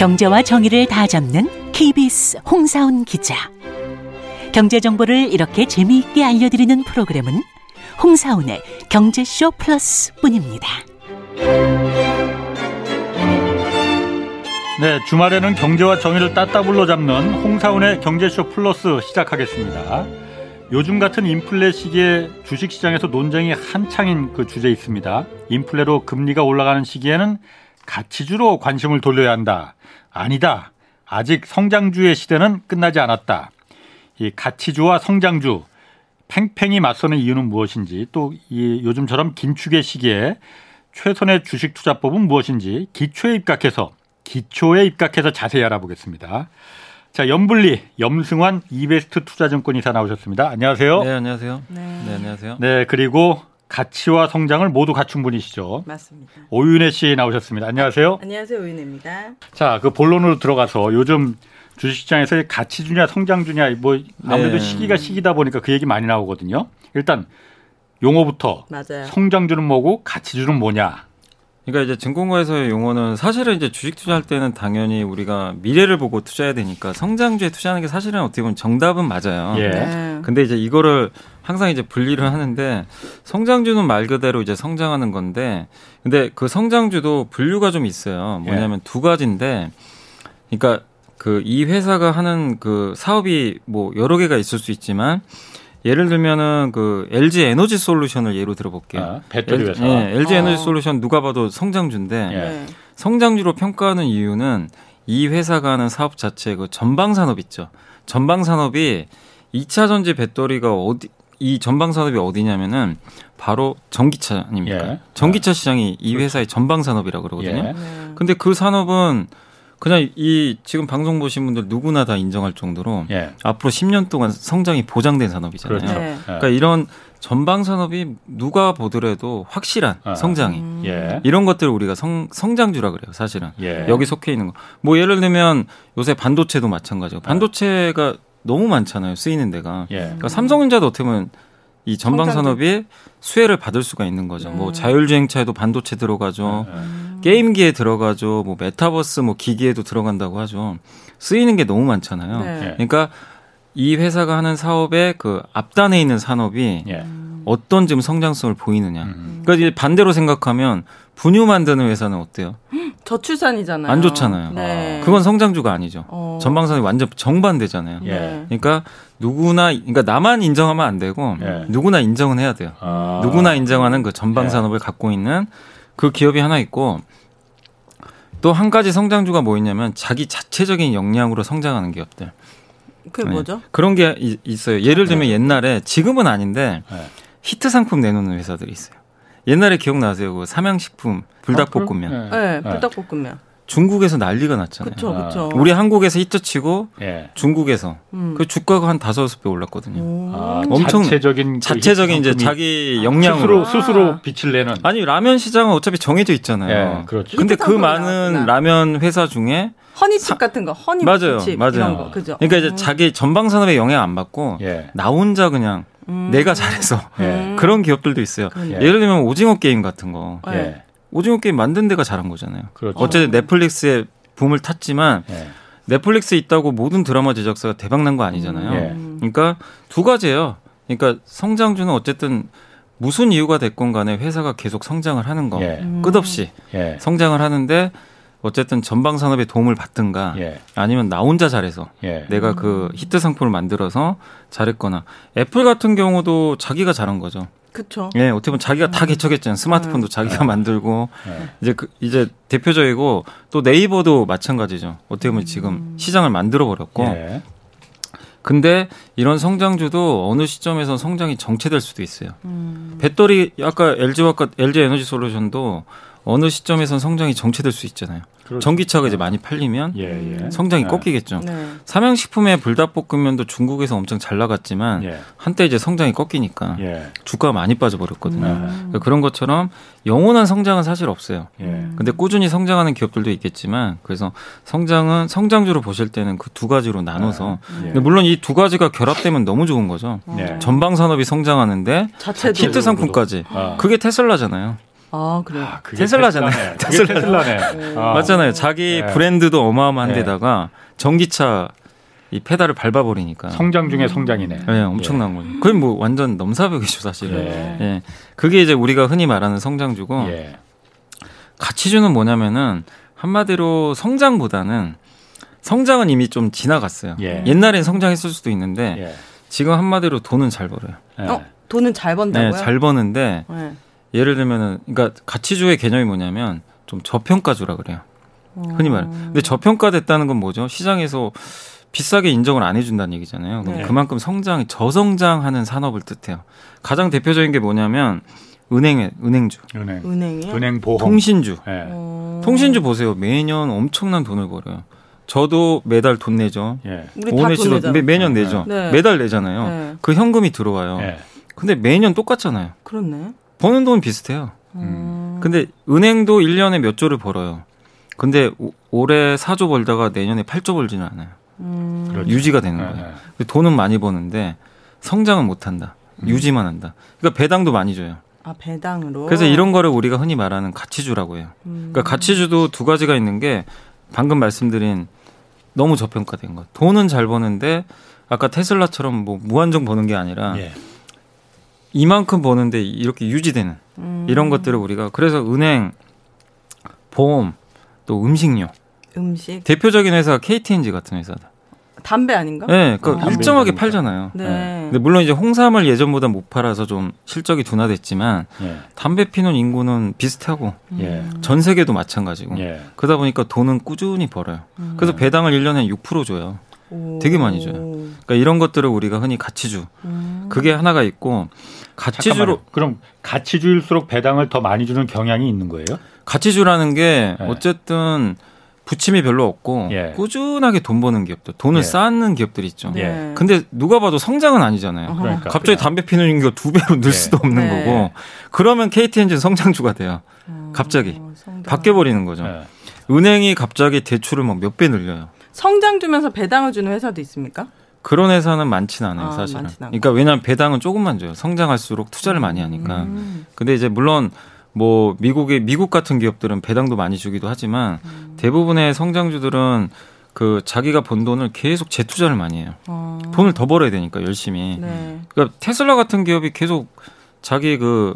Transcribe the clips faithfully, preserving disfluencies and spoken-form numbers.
경제와 정의를 다잡는 케이비에스 홍사훈 기자. 경제 정보를 이렇게 재미있게 알려드리는 프로그램은 홍사훈의 경제쇼 플러스뿐입니다. 네, 주말에는 경제와 정의를 따따블로 잡는 홍사훈의 경제쇼 플러스 시작하겠습니다. 요즘 같은 인플레 시기에 주식시장에서 논쟁이 한창인 그 주제에 있습니다. 인플레로 금리가 올라가는 시기에는 가치주로 관심을 돌려야 한다. 아니다. 아직 성장주의 시대는 끝나지 않았다. 이 가치주와 성장주 팽팽히 맞서는 이유는 무엇인지, 또 이 요즘처럼 긴축의 시기에 최선의 주식 투자법은 무엇인지 기초에 입각해서 기초에 입각해서 자세히 알아보겠습니다. 자, 염불리 염승환 이베스트 투자증권 이사 나오셨습니다. 안녕하세요. 네, 안녕하세요. 네, 네 안녕하세요. 네, 그리고 가치와 성장을 모두 갖춘 분이시죠. 맞습니다. 오윤혜 씨 나오셨습니다. 안녕하세요. 안녕하세요. 오윤혜입니다. 자, 그 본론으로 들어가서 요즘 주식시장에서 가치주냐 성장주냐 뭐 아무래도 네. 시기가 시기다 보니까 그 얘기 많이 나오거든요. 일단 용어부터 맞아요. 성장주는 뭐고 가치주는 뭐냐. 그러니까 이제 증권가에서의 용어는 사실은 이제 주식 투자할 때는 당연히 우리가 미래를 보고 투자해야 되니까 성장주에 투자하는 게 사실은 어떻게 보면 정답은 맞아요. 예. 네. 근데 이제 이거를 항상 이제 분리를 하는데 성장주는 말 그대로 이제 성장하는 건데, 근데 그 성장주도 분류가 좀 있어요. 뭐냐면 예. 두 가지인데, 그러니까 그 이 회사가 하는 그 사업이 뭐 여러 개가 있을 수 있지만. 예를 들면은 그 엘지 에너지 솔루션을 예로 들어볼게요. 아, 배터리 회사. 네, 엘지 에너지 솔루션 누가 봐도 성장주인데 네. 성장주로 평가하는 이유는 이 회사가 하는 사업 자체 그 전방 산업 있죠. 전방 산업이 이 차 전지 배터리가 어디 이 전방 산업이 어디냐면은 바로 전기차 아닙니까? 예. 전기차 시장이 이 회사의 전방 산업이라고 그러거든요. 예. 근데 그 산업은 그냥 이 지금 방송 보신 분들 누구나 다 인정할 정도로 예. 앞으로 십 년 동안 성장이 보장된 산업이잖아요. 그렇죠. 네. 그러니까 이런 전방 산업이 누가 보더라도 확실한 아. 성장이 음. 예. 이런 것들을 우리가 성, 성장주라 그래요. 사실은 예. 여기 속해 있는 거. 뭐 예를 들면 요새 반도체도 마찬가지고 반도체가 너무 많잖아요. 쓰이는 데가. 예. 그러니까 삼성전자도 어떻게 보면 이 전방 산업이 수혜를 받을 수가 있는 거죠. 음. 뭐 자율주행차에도 반도체 들어가죠. 음. 게임기에 들어가죠. 뭐 메타버스 뭐 기기에도 들어간다고 하죠. 쓰이는 게 너무 많잖아요. 네. 네. 그러니까 이 회사가 하는 사업의 그 앞단에 있는 산업이 네. 어떤 지금 성장성을 보이느냐. 음. 그러니까 이제 반대로 생각하면 분유 만드는 회사는 어때요? 저출산이잖아요. 안 좋잖아요. 네. 그건 성장주가 아니죠. 어. 전방산이 완전 정반대잖아요. 예. 그러니까 누구나, 그러니까 나만 인정하면 안 되고 예. 누구나 인정은 해야 돼요. 아. 누구나 인정하는 그 전방산업을 예. 갖고 있는 그 기업이 하나 있고, 또 한 가지 성장주가 뭐 있냐면 자기 자체적인 역량으로 성장하는 기업들. 그게 네. 뭐죠? 그런 게 있어요. 예를 들면 예. 옛날에 지금은 아닌데 예. 히트 상품 내놓는 회사들이 있어요. 옛날에 기억나세요? 그 삼양식품 불닭볶음면. 네, 불닭볶음면. 중국에서 난리가 났잖아요. 그렇죠, 그렇죠. 우리 한국에서 히트치고 예. 중국에서 음. 그 주가가 한 다섯 여섯 배 올랐거든요. 아, 엄청 자체적인 자체적인 그 이제 자기 역량으로 스스로, 스스로 빛을 내는. 아니 라면 시장은 어차피 정해져 있잖아요. 예, 그렇죠. 근데 그 많은 나왔구나. 라면 회사 중에 허니칩 같은 거, 허니 맞아요, 칩 맞아요. 이런 거, 그죠. 그러니까 이제 음. 자기 전방 산업에 영향 안 받고 예. 나 혼자 그냥. 음. 내가 잘해서 예. 그런 기업들도 있어요. 예. 예를 들면 오징어 게임 같은 거. 예. 오징어 게임 만든 데가 잘한 거잖아요. 그렇죠. 어쨌든 넷플릭스에 붐을 탔지만 예. 넷플릭스에 있다고 모든 드라마 제작사가 대박난 거 아니잖아요. 음. 예. 그러니까 두 가지예요. 그러니까 성장주는 어쨌든 무슨 이유가 됐건 간에 회사가 계속 성장을 하는 거. 예. 끝없이 예. 성장을 하는데 어쨌든 전방 산업에 도움을 받든가 예. 아니면 나 혼자 잘해서 예. 내가 그 히트 상품을 만들어서 잘했거나, 애플 같은 경우도 자기가 잘한 거죠. 그렇죠. 예, 어떻게 보면 자기가 음. 다 개척했잖아요. 스마트폰도 음. 자기가 음. 만들고 음. 이제 그 이제 대표적이고, 또 네이버도 마찬가지죠. 어떻게 보면 지금 음. 시장을 만들어 버렸고. 예. 근데 이런 성장주도 어느 시점에서 성장이 정체될 수도 있어요. 음. 배터리 아까 엘지 화학, 엘지 에너지 솔루션도 어느 시점에선 성장이 정체될 수 있잖아요. 그렇죠. 전기차가 이제 많이 팔리면 예, 예. 성장이 예. 꺾이겠죠. 네. 삼양식품의 불닭볶음면도 중국에서 엄청 잘 나갔지만 예. 한때 이제 성장이 꺾이니까 예. 주가가 많이 빠져버렸거든요. 음. 그러니까 그런 것처럼 영원한 성장은 사실 없어요. 그런데 예. 꾸준히 성장하는 기업들도 있겠지만, 그래서 성장은 성장주로 보실 때는 그 두 가지로 나눠서 예. 근데 물론 이 두 가지가 결합되면 너무 좋은 거죠. 예. 전방 산업이 성장하는데 히트 상품까지. 아. 그게 테슬라잖아요. 아, 그래요? 아, 테슬라잖아요. 테슬라. 테슬라네. 아. 맞잖아요. 자기 네. 브랜드도 어마어마한 데다가 전기차 이 페달을 밟아버리니까. 성장 중에 성장이네. 네, 엄청난 예. 거죠. 그건 뭐 완전 넘사벽이죠, 사실은. 예. 예. 그게 이제 우리가 흔히 말하는 성장주고, 예. 가치주는 뭐냐면은 한마디로 성장보다는 성장은 이미 좀 지나갔어요. 예. 옛날엔 성장했을 수도 있는데, 예. 지금 한마디로 돈은 잘 벌어요. 예. 어? 돈은 잘 번다고요? 네, 잘 버는데, 예. 예를 들면은, 그러니까 가치주의 개념이 뭐냐면 좀 저평가주라 그래요. 오. 흔히 말해요. 근데 저평가됐다는 건 뭐죠? 시장에서 비싸게 인정을 안 해준다는 얘기잖아요. 그럼 네. 그만큼 성장, 저성장하는 산업을 뜻해요. 가장 대표적인 게 뭐냐면 은행, 은행주, 은행, 은행이요? 은행 보험, 통신주. 네. 어... 통신주 보세요. 매년 엄청난 돈을 벌어요. 저도 매달 돈 내죠. 네. 우리 다 돈 내죠. 매, 매년 내죠. 네. 매달 내잖아요. 네. 그 현금이 들어와요. 네. 근데 매년 똑같잖아요. 그렇네. 버는 돈 비슷해요. 음. 근데 은행도 일 년에 몇 조를 벌어요. 근데 오, 올해 사 조 벌다가 내년에 팔 조 벌지는 않아요. 음. 그렇죠. 유지가 되는 거예요. 네, 네. 돈은 많이 버는데 성장은 못한다. 음. 유지만 한다. 그러니까 배당도 많이 줘요. 아, 배당으로. 그래서 이런 거를 우리가 흔히 말하는 가치주라고 해요. 음. 그러니까 가치주도 두 가지가 있는 게 방금 말씀드린 너무 저평가된 것. 돈은 잘 버는데 아까 테슬라처럼 뭐 무한정 버는 게 아니라 예. 이만큼 버는데 이렇게 유지되는 음. 이런 것들을 우리가 그래서 은행, 보험, 또 음식료. 음식. 대표적인 회사가 케이티앤지 같은 회사다. 담배 아닌가? 네, 그러니까 어. 일정하게 팔잖아요. 네. 네. 근데 물론 이제 홍삼을 예전보다 못 팔아서 좀 실적이 둔화됐지만 예. 담배 피는 인구는 비슷하고 예. 전 세계도 마찬가지고 예. 그러다 보니까 돈은 꾸준히 벌어요. 음. 그래서 배당을 일 년에 육 퍼센트 줘요. 오. 되게 많이 줘요. 그러니까 이런 것들을 우리가 흔히 가치주. 음. 그게 하나가 있고 가치주로 잠깐만요. 그럼 가치주일수록 배당을 더 많이 주는 경향이 있는 거예요? 가치주라는 게 네. 어쨌든 부침이 별로 없고 예. 꾸준하게 돈 버는 기업들, 돈을 예. 쌓는 기업들이 있죠. 예. 근데 누가 봐도 성장은 아니잖아요. 그러니까, 갑자기 그냥. 담배 피는 인구가 두 배로 늘 예. 수도 없는 예. 거고 그러면 케이티앤지는 성장주가 돼요. 어, 갑자기 성장. 바뀌어버리는 거죠. 예. 은행이 갑자기 대출을 막 몇 배 늘려요. 성장 주면서 배당을 주는 회사도 있습니까? 그런 회사는 많진 않아요. 아, 사실은. 많진 그러니까 왜냐하면 배당은 조금만 줘요. 성장할수록 투자를 많이 하니까. 음. 근데 이제 물론 뭐 미국의 미국 같은 기업들은 배당도 많이 주기도 하지만 음. 대부분의 성장주들은 그 자기가 번 돈을 계속 재투자를 많이 해요. 어. 돈을 더 벌어야 되니까 열심히. 네. 그러니까 테슬라 같은 기업이 계속 자기 그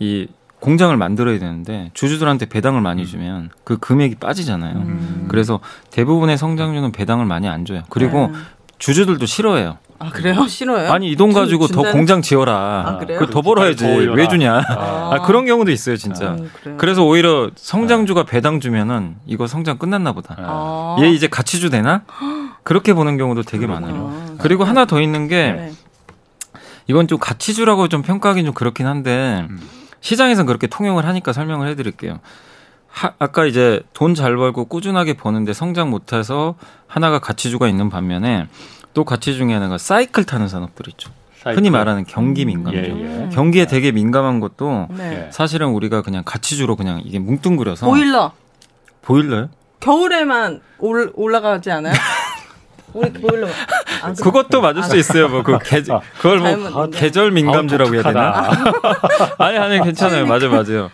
이 공장을 만들어야 되는데 주주들한테 배당을 많이 주면 그 금액이 빠지잖아요. 음. 그래서 대부분의 성장주는 배당을 많이 안 줘요. 그리고 네. 주주들도 싫어해요. 아, 그래요? 싫어요? 아니, 이 돈 가지고 더 공장 지어라. 아, 그래요? 더 벌어야지. 왜 주냐. 아. 아, 그런 경우도 있어요, 진짜. 아, 그래서 오히려 성장주가 배당 주면은 이거 성장 끝났나 보다. 아. 얘 이제 가치주 되나? 그렇게 보는 경우도 되게 그렇구나. 많아요. 그리고 하나 더 있는 게 이건 좀 가치주라고 좀 평가하기는 좀 그렇긴 한데 시장에서는 그렇게 통용을 하니까 설명을 해드릴게요. 하, 아까 이제 돈 잘 벌고 꾸준하게 버는데 성장 못해서 하나가 가치주가 있는 반면에 또 가치 중에 하나가 사이클 타는 산업들 있죠. 사이클. 흔히 말하는 경기 민감주. 예, 예. 경기에 되게 민감한 것도 네. 사실은 우리가 그냥 가치주로 그냥 이게 뭉뚱그려서. 보일러. 보일러요? 겨울에만 올, 올라가지 않아요? 우리 보일러. 아, 그것도 맞을 아, 수 있어요. 뭐 그 계절 그걸 뭐 계절 민감주라고 해야 되나? 아니 아니 괜찮아요. 맞아 맞아요.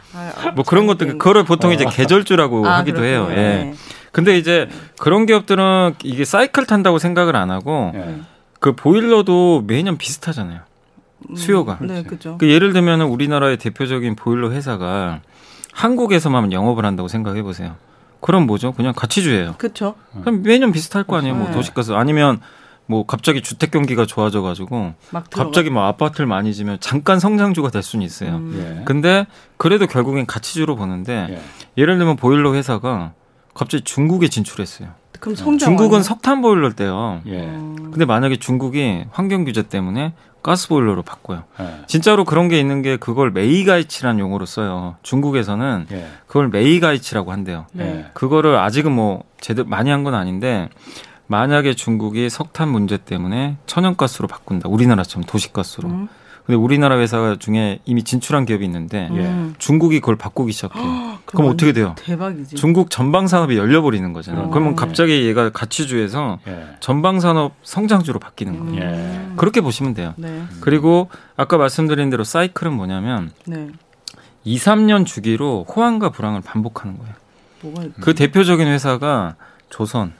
뭐 그런 것도 그걸 보통 이제 계절주라고 아, 하기도 그렇군요. 해요. 예. 근데 이제 그런 기업들은 이게 사이클 탄다고 생각을 안 하고 예. 그 보일러도 매년 비슷하잖아요. 수요가. 음, 네, 그렇죠. 그 예를 들면 우리나라의 대표적인 보일러 회사가 한국에서만 영업을 한다고 생각해 보세요. 그럼 뭐죠? 그냥 가치주예요. 그렇죠. 그럼 매년 비슷할 거 아니에요. 뭐 도시가스 아니면 뭐 갑자기 주택 경기가 좋아져 가지고 갑자기 막 아파트를 많이 지면 잠깐 성장주가 될 수는 있어요. 음. 예. 근데 그래도 결국엔 가치주로 보는데 예. 예를 들면 보일러 회사가 갑자기 중국에 진출했어요. 그럼 성장 중국은 석탄 보일러를 떼요. 예. 근데 만약에 중국이 환경 규제 때문에 가스 보일러로 바꿔요. 예. 진짜로 그런 게 있는 게 그걸 메이가이치라는 용어로 써요. 중국에서는 예. 그걸 메이가이치라고 한대요. 예. 그거를 아직은 뭐 제대로 많이 한 건 아닌데 만약에 중국이 석탄 문제 때문에 천연가스로 바꾼다. 우리나라처럼 도시가스로. 음. 근데 우리나라 회사 중에 이미 진출한 기업이 있는데 예. 중국이 그걸 바꾸기 시작해요. 허, 그럼 어떻게 돼요? 대박이지. 중국 전방산업이 열려버리는 거잖아요. 어. 그러면 갑자기 얘가 가치주에서 예. 전방산업 성장주로 바뀌는 거예요. 예. 그렇게 보시면 돼요. 네. 그리고 아까 말씀드린 대로 사이클은 뭐냐면 네. 이, 삼 년 주기로 호황과 불황을 반복하는 거예요. 뭐가... 그 대표적인 회사가 조선,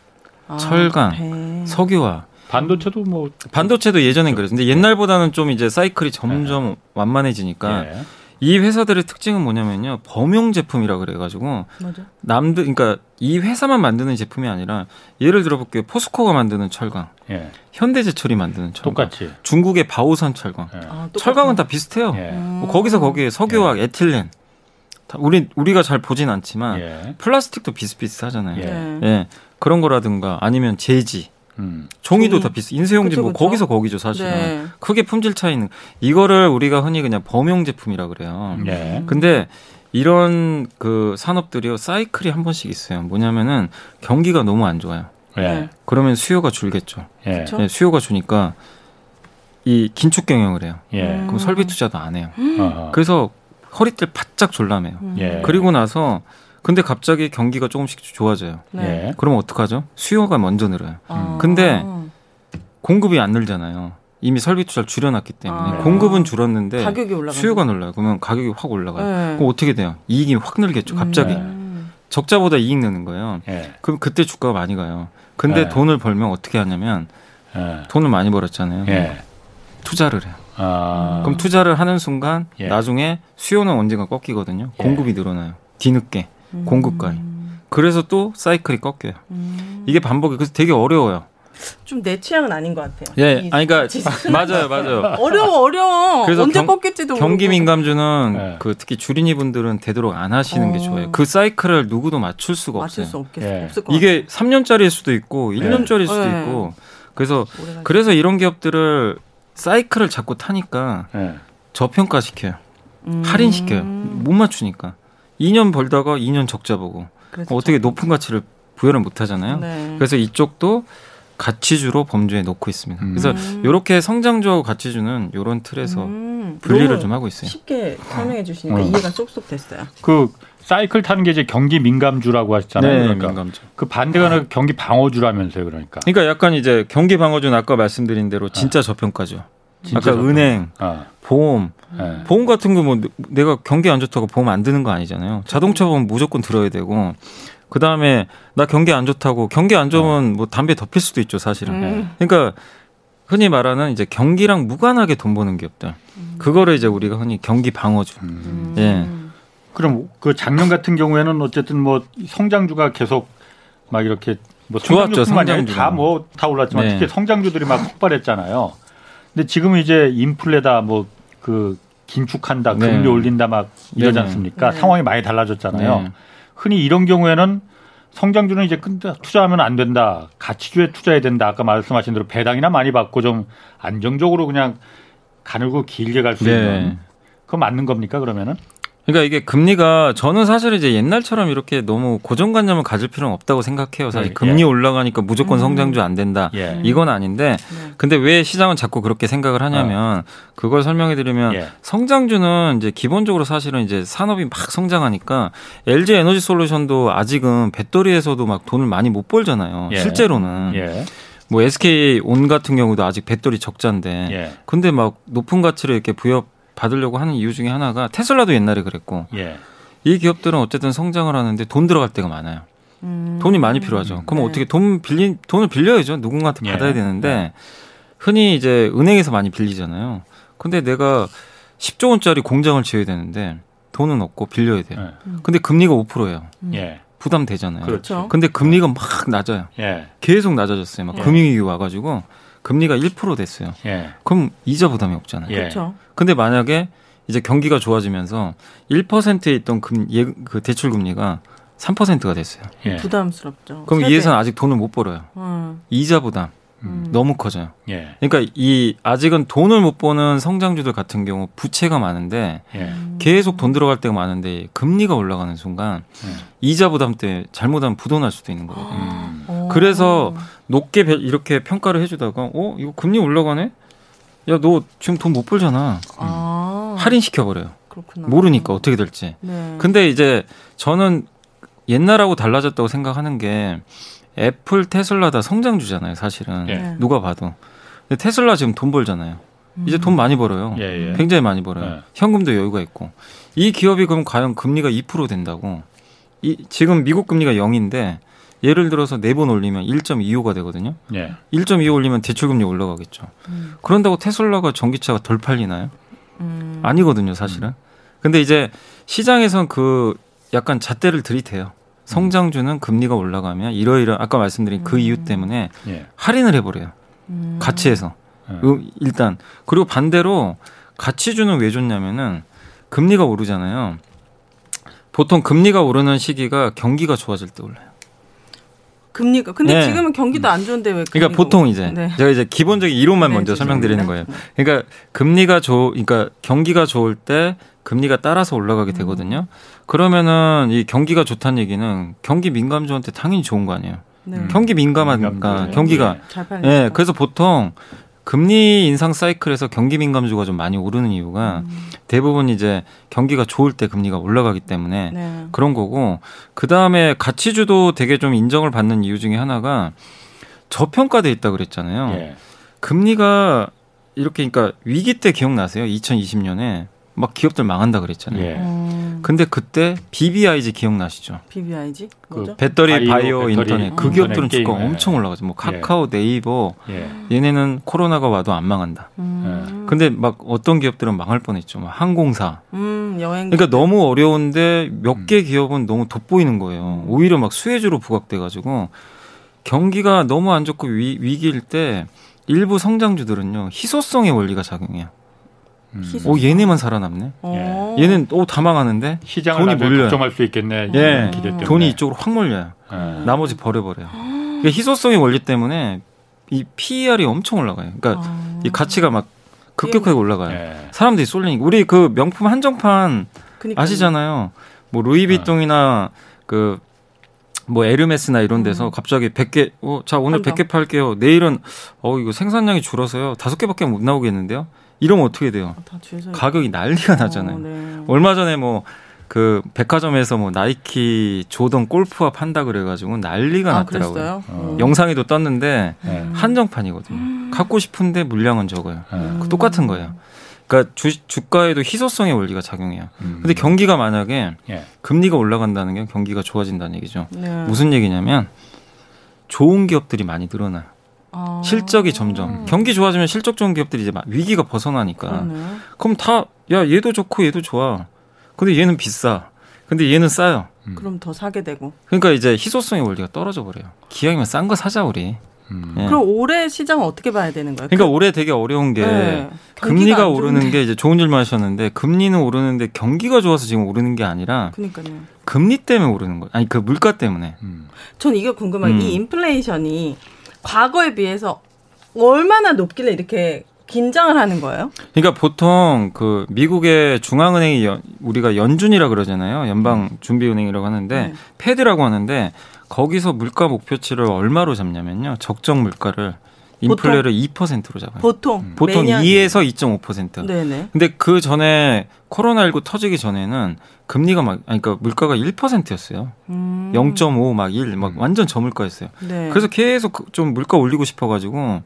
아, 철강, 그래. 석유화, 반도체도 뭐 반도체도 예전엔 그랬는데 옛날보다는 좀 이제 사이클이 점점 네. 완만해지니까 네. 이 회사들의 특징은 뭐냐면요, 범용 제품이라 그래가지고 맞아. 남들 그러니까 이 회사만 만드는 제품이 아니라 예를 들어볼게요. 포스코가 만드는 철강, 예. 현대제철이 만드는 철강, 똑같이 중국의 바오산 철강, 예. 아, 철강은 다 비슷해요. 예. 뭐 거기서 거기에 석유화학, 예. 에틸렌, 다 우리 우리가 잘 보진 않지만 예. 플라스틱도 비슷비슷하잖아요. 예. 예. 그런 거라든가 아니면 재지. 음. 종이도 종이. 다 비슷. 인쇄용지 그쵸, 뭐 그쵸? 거기서 거기죠 사실은. 네. 크게 품질 차이는 이거를 우리가 흔히 그냥 범용 제품이라 그래요. 네. 근데 이런 그 산업들이요 사이클이 한 번씩 있어요. 뭐냐면은 경기가 너무 안 좋아요. 네. 그러면 수요가 줄겠죠. 네. 네, 수요가 주니까 이 긴축 경영을 해요. 네. 그럼 설비 투자도 안 해요. 음. 그래서 허리띠를 바짝 졸라매요. 음. 네. 그리고 나서. 근데 갑자기 경기가 조금씩 좋아져요. 네. 그러면 어떡하죠? 수요가 먼저 늘어요. 아. 근데 공급이 안 늘잖아요. 이미 설비 투자를 줄여놨기 때문에. 아. 공급은 줄었는데 가격이 올라가죠. 수요가 늘어요. 그러면 가격이 확 올라가요. 네. 그럼 어떻게 돼요? 이익이 확 늘겠죠. 갑자기. 음. 적자보다 이익 느는 거예요. 네. 그럼 그때 주가가 많이 가요. 근데 네. 돈을 벌면 어떻게 하냐면 네. 돈을 많이 벌었잖아요. 네. 투자를 해요. 아. 그럼 투자를 하는 순간 예. 나중에 수요는 언젠가 꺾이거든요. 예. 공급이 늘어나요. 뒤늦게. 공급가에. 음. 그래서 또 사이클이 꺾여요. 음. 이게 반복이 그래서 되게 어려워요. 좀 내 취향은 아닌 것 같아요. 예, 아니 그러니까 맞아요, 맞아요. 어려워, 어려워. 그래서 언제 경, 꺾일지도 모르고. 경기 민감주는 네. 그 특히 주린이 분들은 되도록 안 하시는 어. 게 좋아요. 그 사이클을 누구도 맞출 수가 맞출 없어요. 맞출 수 없겠, 예. 없을 것 이게 같아요. 삼 년짜리일 수도 있고, 일 년짜리일 예. 수도 예. 있고. 그래서 그래서 이런 기업들을 사이클을 자꾸 타니까 예. 저평가 시켜요, 음. 할인 시켜요. 못 맞추니까. 이 년 벌다가 이 년 적자 보고 어떻게 높은 가치를 부여를 못하잖아요. 네. 그래서 이쪽도 가치주로 범주에 놓고 있습니다. 음. 그래서 이렇게 성장주하고 가치주는 이런 틀에서 음. 분리를 좀 하고 있어요. 쉽게 설명해 주시니까 어. 이해가 쏙쏙 됐어요. 그 사이클 타는 게 이제 경기 민감주라고 하셨잖아요. 네, 그러니까. 민감주. 그 반대가 아니라 경기 방어주라면서요, 그러니까. 그러니까 약간 이제 경기 방어주는 아까 말씀드린 대로 진짜 아. 저평가죠. 아까 은행, 아. 보험, 네. 보험 같은 거 뭐 내가 경기 안 좋다고 보험 안 드는 거 아니잖아요. 자동차 보험 무조건 들어야 되고 그 다음에 나 경기 안 좋다고 경기 안 좋으면 네. 뭐 담배 덮일 수도 있죠 사실은. 네. 그러니까 흔히 말하는 이제 경기랑 무관하게 돈 버는 기업들 음. 그거를 이제 우리가 흔히 경기 방어주. 음. 예. 그럼 그 작년 같은 경우에는 어쨌든 뭐 성장주가 계속 막 이렇게 뭐 좋았죠 성장주 다 뭐 다 올랐지만 네. 특히 성장주들이 막 폭발했잖아요. 근데 지금은 이제 인플레다 뭐 그 긴축한다, 네. 금리 올린다 막 이러지 않습니까? 네. 상황이 많이 달라졌잖아요. 네. 흔히 이런 경우에는 성장주는 이제 투자하면 안 된다, 가치주에 투자해야 된다. 아까 말씀하신 대로 배당이나 많이 받고 좀 안정적으로 그냥 가늘고 길게 갈 수 네. 있는 그건 맞는 겁니까 그러면은? 그러니까 이게 금리가 저는 사실 이제 옛날처럼 이렇게 너무 고정관념을 가질 필요는 없다고 생각해요. 사실 네, 금리 예. 올라가니까 무조건 성장주 안 된다. 예. 이건 아닌데 네. 근데 왜 시장은 자꾸 그렇게 생각을 하냐면 그걸 설명해 드리면 예. 성장주는 이제 기본적으로 사실은 이제 산업이 막 성장하니까 엘지 에너지 솔루션도 아직은 배터리에서도 막 돈을 많이 못 벌잖아요. 예. 실제로는. 예. 뭐 에스케이 온 같은 경우도 아직 배터리 적자인데 예. 근데 막 높은 가치를 이렇게 부여 받으려고 하는 이유 중에 하나가 테슬라도 옛날에 그랬고 예. 이 기업들은 어쨌든 성장을 하는데 돈 들어갈 데가 많아요. 음. 돈이 많이 필요하죠. 그럼 네. 어떻게 돈 빌린 돈을 빌려야죠. 누군가한테 예. 받아야 되는데 네. 흔히 이제 은행에서 많이 빌리잖아요. 근데 내가 십조 원짜리 공장을 지어야 되는데 돈은 없고 빌려야 돼요. 네. 근데 금리가 오 퍼센트예요. 예. 부담되잖아요. 그렇죠. 근데 금리가 막 낮아요. 예. 계속 낮아졌어요. 막 예. 금융위기 와가지고. 금리가 일 퍼센트 됐어요. 예. 그럼 이자 부담이 없잖아요. 예. 그렇죠. 근데 만약에 이제 경기가 좋아지면서 일 퍼센트에 있던 금, 예, 그 대출 금리가 삼 퍼센트가 됐어요. 예. 부담스럽죠. 그럼 이 회사는 아직 돈을 못 벌어요. 음. 이자 부담 음. 너무 커져요. 예. 그러니까 이 아직은 돈을 못 버는 성장주들 같은 경우 부채가 많은데 예. 계속 돈 들어갈 데가 많은데 금리가 올라가는 순간 예. 이자 부담 때 잘못하면 부도날 수도 있는 거거든요. 음. 그래서 높게 이렇게 평가를 해주다가 어? 이거 금리 올라가네? 야, 너 지금 돈 못 벌잖아. 아. 할인시켜버려요. 그렇구나. 모르니까 어떻게 될지. 네. 근데 이제 저는 옛날하고 달라졌다고 생각하는 게 애플, 테슬라 다 성장주잖아요 사실은. 네. 누가 봐도. 근데 테슬라 지금 돈 벌잖아요. 이제 돈 많이 벌어요. 예, 예. 굉장히 많이 벌어요. 예. 현금도 여유가 있고. 이 기업이 그럼 과연 금리가 이 퍼센트 된다고. 이, 지금 미국 금리가 영인데 예를 들어서 네 번 올리면 일 점 이오가 되거든요. 예. 일 점 이오 올리면 대출금리 올라가겠죠. 음. 그런다고 테슬라가 전기차가 덜 팔리나요? 음. 아니거든요, 사실은. 음. 근데 이제 시장에선 그 약간 잣대를 들이대요. 성장주는 금리가 올라가면 이러이러한 아까 말씀드린 음. 그 이유 때문에 예. 할인을 해버려요. 음. 가치에서. 음. 일단. 그리고 반대로 가치주는 왜 좋냐면은 금리가 오르잖아요. 보통 금리가 오르는 시기가 경기가 좋아질 때 올라요. 금리가. 근데 네. 지금은 경기도 안 좋은데 왜? 그러니까 보통 오르... 이제 네. 제가 이제 기본적인 이론만 네, 먼저 설명드리는 거예요. 그러니까 금리가 좋, 그러니까 경기가 좋을 때 금리가 따라서 올라가게 되거든요. 음. 그러면은 이 경기가 좋다는 얘기는 경기 민감주한테 당연히 좋은 거 아니에요. 네. 경기 민감하니까 민감주에. 경기가. 네. 잘 팔리니까. 네. 그래서 보통 금리 인상 사이클에서 경기 민감주가 좀 많이 오르는 이유가 음. 대부분 이제 경기가 좋을 때 금리가 올라가기 때문에 네. 그런 거고, 그다음에 가치주도 되게 좀 인정을 받는 이유 중에 하나가 저평가돼 있다 그랬잖아요. 예. 금리가 이렇게 그러니까 위기 때 기억나세요? 이천이십 년에 막 기업들 망한다 그랬잖아요. 예. 음. 근데 그때 비비아이지 기억나시죠? 비비아이지? 뭐죠? 그 배터리 바이오, 바이오 인터넷. 인터넷. 그 기업들은 주가 엄청 올라가죠. 뭐 카카오, 예. 네이버. 예. 얘네는 코로나가 와도 안 망한다. 음. 근데 막 어떤 기업들은 망할 뻔했죠. 막 항공사. 음, 여행. 그러니까 너무 어려운데 몇 개 기업은 너무 돋보이는 거예요. 오히려 막 수혜주로 부각돼가지고 경기가 너무 안 좋고 위, 위기일 때 일부 성장주들은요 희소성의 원리가 작용해요. 음. 오, 얘네만 살아남네. 예. 얘는 오, 다 망하는데 시장을 걱정할 수 있겠네. 예. 기대 때문에. 돈이 이쪽으로 확 몰려요. 예. 나머지 버려버려요. 그러니까 희소성의 원리 때문에 이 피이알이 엄청 올라가요. 그러니까 아. 이 가치가 막 급격하게 올라가요. 예. 사람들이 쏠리니까. 우리 그 명품 한정판 그니까요. 아시잖아요. 뭐 루이비통이나 예. 그 뭐 에르메스나 이런 데서 음. 갑자기 백 개 어, 자 오늘 한정. 백 개 팔게요. 내일은 어 이거 생산량이 줄어서요. 다섯 개밖에 못 나오겠는데요. 이러면 어떻게 돼요? 아, 가격이 난리가 나잖아요. 어, 네. 얼마 전에 뭐 그 백화점에서 뭐 나이키 조던 골프화 판다 그래가지고 난리가 아, 났더라고요. 어. 영상에도 떴는데 네. 한정판이거든요. 음. 갖고 싶은데 물량은 적어요. 음. 똑같은 거예요. 그러니까 주, 주가에도 희소성의 원리가 작용해요. 음. 근데 경기가 만약에 예. 금리가 올라간다는 게 경기가 좋아진다는 얘기죠. 네. 무슨 얘기냐면 좋은 기업들이 많이 늘어나요. 아. 실적이 점점 음. 경기 좋아지면 실적 좋은 기업들이 이제 위기가 벗어나니까 그러네. 그럼 다 야 얘도 좋고 얘도 좋아. 근데 얘는 비싸. 근데 얘는 싸요. 음. 그럼 더 사게 되고. 그러니까 이제 희소성의 원리가 떨어져 버려요. 기왕이면 싼 거 사자 우리. 음. 예. 그럼 올해 시장은 어떻게 봐야 되는 거예요? 그러니까 올해 되게 어려운 게 네. 금리가 오르는 게 이제 좋은 질문 하셨는데 금리는 오르는데 경기가 좋아서 지금 오르는 게 아니라 그러니까요. 금리 때문에 오르는 거예요. 아니 그 물가 때문에. 음. 전 이거 궁금한 음. 이 인플레이션이 과거에 비해서 얼마나 높길래 이렇게 긴장을 하는 거예요? 그러니까 보통 그 미국의 중앙은행이 연, 우리가 연준이라 그러잖아요. 연방준비은행이라고 하는데 네. 패드라고 하는데 거기서 물가 목표치를 얼마로 잡냐면요. 적정 물가를 인플레를 보통? 이 퍼센트로 잡아요. 보통? 음. 보통 매년. 이에서 이 점 오 퍼센트. 네네. 근데 그 전에 코로나십구 터지기 전에는 금리가 막, 아니, 그러니까 물가가 일 퍼센트였어요. 음. 영 점 오, 막 일, 막 완전 저물가였어요. 네. 그래서 계속 좀 물가 올리고 싶어가지고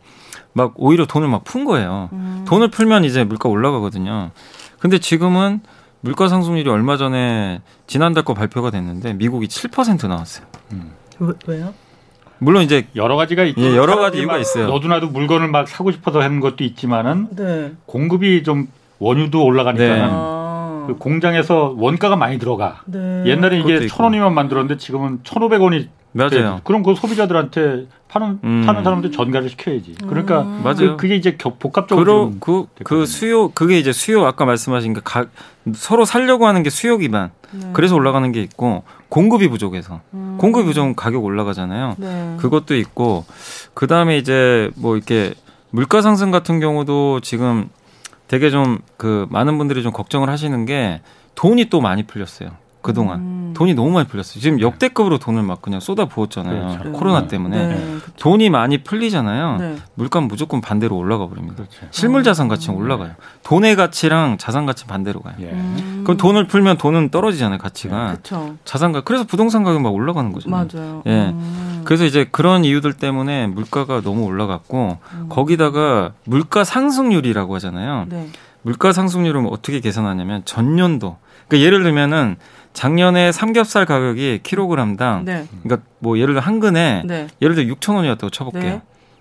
막 오히려 돈을 막 푼 거예요. 음. 돈을 풀면 이제 물가 올라가거든요. 근데 지금은 물가 상승률이 얼마 전에 지난달 거 발표가 됐는데 미국이 칠 퍼센트 나왔어요. 음. 왜, 왜요? 물론 이제 여러 가지가 있죠. 예, 여러 가지 이유가 있어요. 너도나도 물건을 막 사고 싶어서 하는 것도 있지만은 네. 공급이 좀 원유도 올라가니까는 네. 그 공장에서 원가가 많이 들어가. 네. 옛날에 이게 천 원이면 만들었는데 지금은 천오백 원이. 맞아요. 그럼 그 소비자들한테 파는 음. 파는 사람들 전가를 시켜야지. 그러니까 음. 맞아요. 그게 이제 복합적으로 그그 그 수요 그게 이제 수요 아까 말씀하신 게 각 서로 살려고 하는 게 수요 기반. 네. 그래서 올라가는 게 있고 공급이 부족해서 음. 공급이 부족하면 가격 올라가잖아요. 네. 그것도 있고 그 다음에 이제 뭐 이렇게 물가 상승 같은 경우도 지금 되게 좀 그 많은 분들이 좀 걱정을 하시는 게 돈이 또 많이 풀렸어요. 그동안. 음. 음. 돈이 너무 많이 풀렸어요. 지금 역대급으로 돈을 막 그냥 쏟아 부었잖아요. 그렇죠. 네. 코로나 때문에. 네. 네. 돈이 많이 풀리잖아요. 네. 물가는 무조건 반대로 올라가 버립니다. 그렇죠. 실물 자산 가치는 올라가요. 돈의 가치랑 자산 가치 반대로 가요. 예. 음. 그럼 돈을 풀면 돈은 떨어지잖아요, 가치가. 네. 자산 가 그래서 부동산 가격 막 올라가는 거죠. 맞아요. 예. 음. 그래서 이제 그런 이유들 때문에 물가가 너무 올라갔고 음. 거기다가 물가 상승률이라고 하잖아요. 네. 물가 상승률은 어떻게 계산하냐면 전년도. 그러니까 예를 들면은 작년에 삼겹살 가격이 킬로그램당 네. 그러니까 뭐 예를 들어 한 근에 네. 예를 들어 육천 원이었다고 쳐볼게요.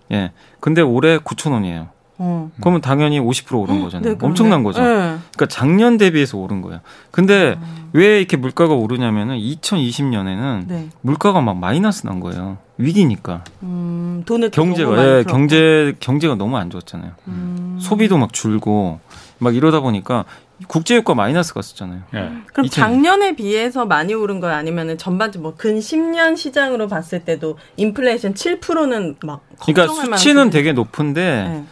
네. 예. 근데 올해 구천 원이에요. 어. 그러면 당연히 오십 퍼센트 오른 거잖아요. 네, 엄청난 거죠. 네. 그러니까 작년 대비해서 오른 거예요. 근데 어. 왜 이렇게 물가가 오르냐면은 이천이십 년에는 네. 물가가 막 마이너스 난 거예요. 위기니까. 음, 돈을 경제가 예, 경제 경제가 너무 안 좋았잖아요. 음. 소비도 막 줄고 막 이러다 보니까 국제유가 마이너스 갔었잖아요. 예. 그럼 이천이. 작년에 비해서 많이 오른 거예요? 아니면 전반적으로 뭐 근 십 년 시장으로 봤을 때도 인플레이션 칠 퍼센트는 막 걱정할 만큼. 그러니까 수치는 되게 높은데 네.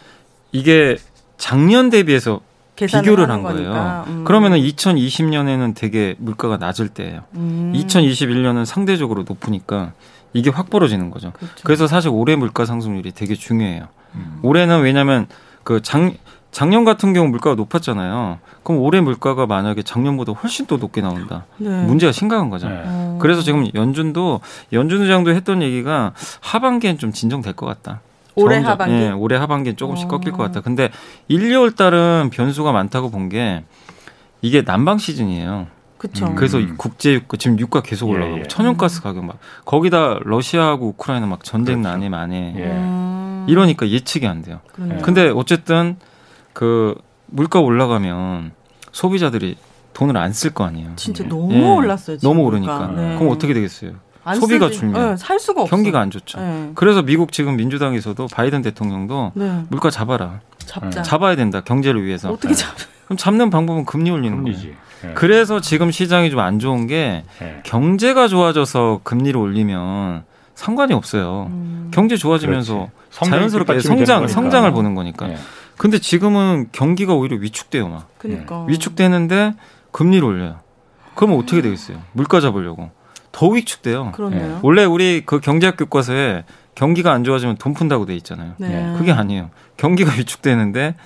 이게 작년 대비해서 비교를 한 거예요. 음. 그러면은 이천이십 년에는 되게 물가가 낮을 때예요. 음. 이천이십일 년은 상대적으로 높으니까 이게 확 벌어지는 거죠. 그렇죠. 그래서 사실 올해 물가 상승률이 되게 중요해요. 음. 올해는 왜냐하면 그 장 작년 같은 경우 물가가 높았잖아요. 그럼 올해 물가가 만약에 작년보다 훨씬 더 높게 나온다. 네. 문제가 심각한 거잖아요. 네. 그래서 지금 연준도 연준 의장도 했던 얘기가 하반기엔 좀 진정될 것 같다. 올해 점점, 하반기? 예, 올해 하반기엔 조금씩 오. 꺾일 것 같다. 근데 일, 이월 달은 변수가 많다고 본 게 이게 난방 시즌이에요. 그쵸. 그래서 음. 국제 유가 지금 유가 계속 올라가고 예, 예. 천연가스 가격 막 거기다 러시아하고 우크라이나 막 전쟁 난에 만에 예. 이러니까 예측이 안 돼요. 그렇네요. 근데 어쨌든 그 물가 올라가면 소비자들이 돈을 안 쓸 거 아니에요. 진짜 너무 예. 올랐어요. 지금 너무 오르니까. 네. 그럼 어떻게 되겠어요? 소비가 쓰지. 줄면 네, 살 수가 없어. 경기가 안 좋죠. 네. 그래서 미국 지금 민주당에서도 바이든 대통령도 네. 물가 잡아라. 잡자. 잡아야 된다. 경제를 위해서. 어떻게 잡? 네. 그럼 잡는 방법은 금리 올리는 금리지. 거예요. 네. 그래서 지금 시장이 좀 안 좋은 게 네. 경제가 좋아져서 금리를 올리면 상관이 없어요. 음. 경제 좋아지면서 자연스럽게 성장 성장을 보는 거니까. 네. 근데 지금은 경기가 오히려 위축돼요, 막. 그러니까. 위축되는데 금리를 올려요. 그러면 어떻게 되겠어요? 물가 잡으려고. 더 위축돼요. 그러네요. 원래 우리 그 경제학 교과서에 경기가 안 좋아지면 돈 푼다고 돼 있잖아요. 네. 그게 아니에요. 경기가 위축되는데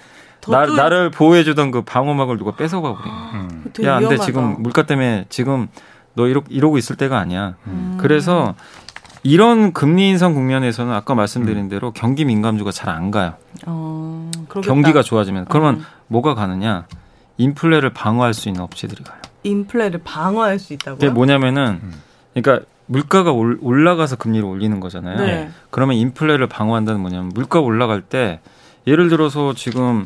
나, 또... 나를 보호해주던 그 방어막을 누가 뺏어가 버리는 음. 야, 안 돼. 지금 물가 때문에 지금 너 이러, 이러고 있을 때가 아니야. 음. 그래서 이런 금리 인상 국면에서는 아까 말씀드린 음. 대로 경기 민감주가 잘 안 가요. 어, 경기가 좋아지면. 그러면 음. 뭐가 가느냐. 인플레를 방어할 수 있는 업체들이 가요. 인플레를 방어할 수 있다고요? 그게 뭐냐면은 음. 그러니까 물가가 올, 올라가서 금리를 올리는 거잖아요. 네. 그러면 인플레를 방어한다는 뭐냐면 물가 올라갈 때 예를 들어서 지금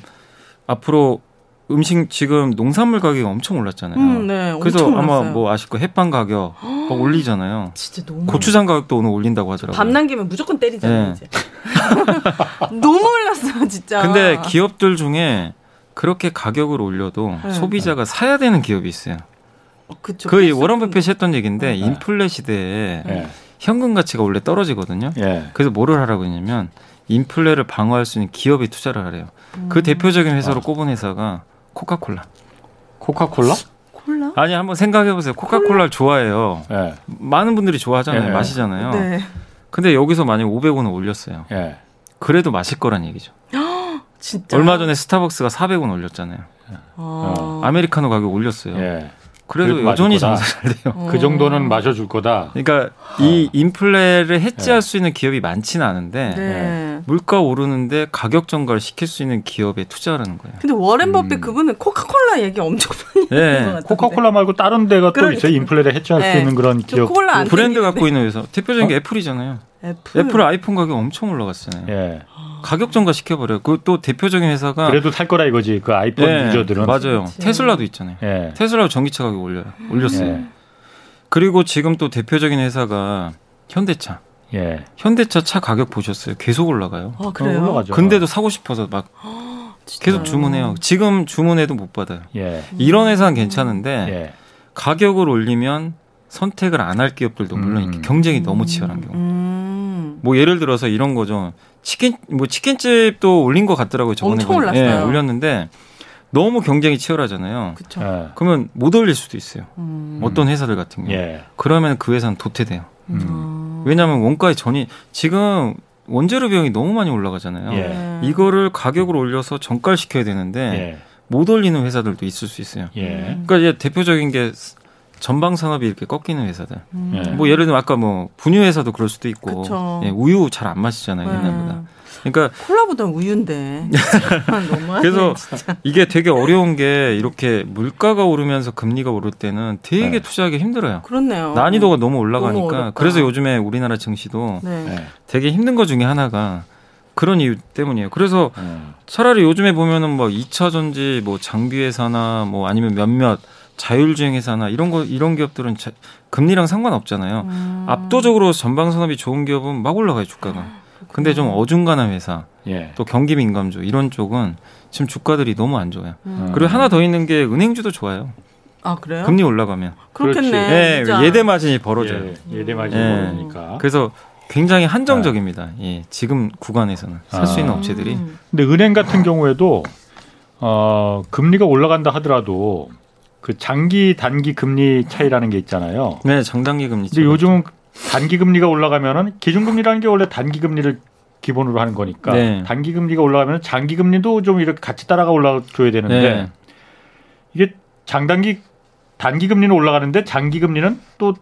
앞으로 음식 지금 농산물 가격이 엄청 올랐잖아요. 음, 네, 그래서 엄청 아마 올랐어요. 뭐 아실 거 햇반 가격 막 올리잖아요. 진짜 너무 고추장 가격도 오늘 올린다고 하더라고요. 밥 남기면 무조건 때리잖아요. 네. 이제. 너무 올랐어요, 진짜. 근데 기업들 중에 그렇게 가격을 올려도 네. 소비자가 네. 사야 되는 기업이 있어요. 그쵸, 그 워런 버핏이 했던 얘기인데 네. 인플레 시대에 네. 현금 가치가 원래 떨어지거든요. 네. 그래서 뭐를 하라고 했냐면 인플레를 방어할 수 있는 기업에 투자를 하래요. 음. 그 대표적인 회사로 아. 꼽은 회사가 코카콜라. 코카콜라? 콜라? 아니 한번 생각해 보세요. 코카콜라를 좋아해요. 네. 많은 분들이 좋아하잖아요. 네. 마시잖아요. 네. 근데 여기서 만약 오백 원을 올렸어요. 네. 그래도 마실 거란 얘기죠. 진짜? 얼마 전에 스타벅스가 사백 원 올렸잖아요. 아. 아메리카노 가격 올렸어요. 네. 그래도 여전히 장사 잘 돼요. 어. 그 정도는 마셔줄 거다. 그러니까 어. 이 인플레를 해지할 네. 수 있는 기업이 많지는 않은데 네. 물가 오르는데 가격 정가를 시킬 수 있는 기업에 투자하는 거예요. 근데 워렌 버핏 음. 그분은 코카콜라 얘기 엄청 많이 네. 하는 것 같아요. 코카콜라 말고 다른 데가 그러니까. 또 있어요. 인플레를 해지할 네. 수 있는 그런 기업. 브랜드 갖고 있는 회사. 대표적인 어? 게 애플이잖아요. 애플. 애플 아이폰 가격 엄청 올라갔어요. 예. 가격 정가 시켜버려요. 그 또 대표적인 회사가 그래도 살 거라 이거지. 그 아이폰 예, 유저들은 맞아요. 그치. 테슬라도 있잖아요. 예. 테슬라도 전기차 가격 올려요. 올렸어요. 예. 그리고 지금 또 대표적인 회사가 현대차. 예. 현대차 차 가격 보셨어요? 계속 올라가요. 아 그래요? 올라가죠. 근데도 사고 싶어서 막 계속 주문해요. 지금 주문해도 못 받아요. 예. 이런 회사는 괜찮은데 예. 가격을 올리면 선택을 안 할 기업들도 물론 음. 경쟁이 너무 치열한 경우. 음. 뭐 예를 들어서 이런 거죠. 치킨 뭐 치킨집도 올린 것 같더라고요. 저번에 엄청 올랐어요. 예, 올렸는데 너무 경쟁이 치열하잖아요. 그쵸. 예. 그러면 못 올릴 수도 있어요. 음. 어떤 회사들 같은 경우. 예. 그러면 그 회사는 도태돼요. 음. 음. 왜냐하면 원가의 전이 지금 원재료 비용이 너무 많이 올라가잖아요. 예. 이거를 가격으로 올려서 정가를 시켜야 되는데 예. 못 올리는 회사들도 있을 수 있어요. 예. 그러니까 이제 대표적인 게 전방 산업이 이렇게 꺾이는 회사들. 음. 예. 뭐 예를 들면 아까 뭐 분유 회사도 그럴 수도 있고 예, 우유 잘 안 마시잖아요. 예. 옛날보다. 그러니까 콜라보다는 우유인데. 너무하네, 그래서 진짜. 이게 되게 어려운 게 이렇게 물가가 오르면서 금리가 오를 때는 되게 네. 투자하기 힘들어요. 그렇네요. 난이도가 네. 너무 올라가니까. 너무 그래서 요즘에 우리나라 증시도 네. 네. 되게 힘든 것 중에 하나가 그런 이유 때문이에요. 그래서 네. 차라리 요즘에 보면은 뭐 이 차 전지, 뭐 장비 회사나 뭐 아니면 몇몇 자율주행 회사나 이런 거 이런 기업들은 자, 금리랑 상관없잖아요. 음. 압도적으로 전방 산업이 좋은 기업은 막 올라가요, 주가가. 근데 좀 어중간한 회사, 예. 또 경기 민감주 이런 쪽은 지금 주가들이 너무 안 좋아요. 음. 그리고 하나 더 있는 게 은행주도 좋아요. 아 그래요? 금리 올라가면 그렇겠네. 예, 예대 마진이 벌어져요. 예, 예대 마진이 음. 벌어지니까. 그래서 굉장히 한정적입니다. 예, 지금 구간에서는 살 수 있는 아. 업체들이. 근데 은행 같은 경우에도 어, 금리가 올라간다 하더라도 그 장기 단기 금리 차이라는 게 있잖아요. 네, 장단기 금리. 근데 요즘은 단기금리가 올라가면은 기준금리라는 게 원래 단기금리를 기본으로 하는 거니까 네. 단기금리가 올라가면 장기금리도 좀 이렇게 같이 따라가 올라줘야 되는데 네. 이게 장단기 단기금리는 올라가는데 장기금리는 또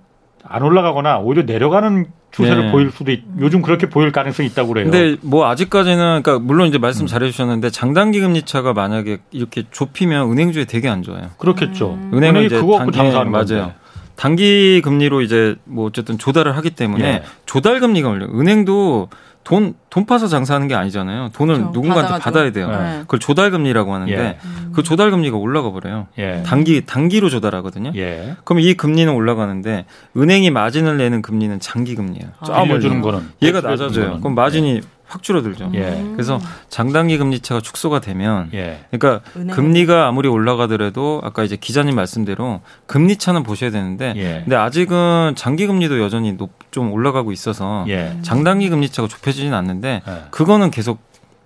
안 올라가거나 오히려 내려가는 추세를 네. 보일 수도 있, 요즘 그렇게 보일 가능성이 있다고 그래요. 근데 뭐 아직까지는 그러니까 물론 이제 말씀 잘해 주셨는데 장단기 금리 차가 만약에 이렇게 좁히면 은행주에 되게 안 좋아요. 그렇겠죠. 음. 은행은 이제 그거 갖고 장사하는 거죠. 맞아요. 단기 금리로 이제 뭐 어쨌든 조달을 하기 때문에 예. 조달 금리가 올려요. 은행도 돈, 돈 파서 장사하는 게 아니잖아요. 돈을 그렇죠. 누군가한테 받아가지고. 받아야 돼요. 예. 그걸 조달 금리라고 하는데 예. 그 조달 금리가 올라가 버려요. 예. 단기, 단기로 조달하거든요. 예. 그럼 이 금리는 올라가는데 은행이 마진을 내는 금리는 장기 금리예요. 아, 빌려주는 거는 얘가 낮아져요. 거는. 그럼 마진이 예. 확 줄어들죠. 예. 그래서 장단기 금리차가 축소가 되면, 예. 그러니까 은행. 금리가 아무리 올라가더라도 아까 이제 기자님 말씀대로 금리차는 보셔야 되는데, 예. 근데 아직은 장기 금리도 여전히 높, 좀 올라가고 있어서 예. 장단기 금리차가 좁혀지진 않는데 예. 그거는 계속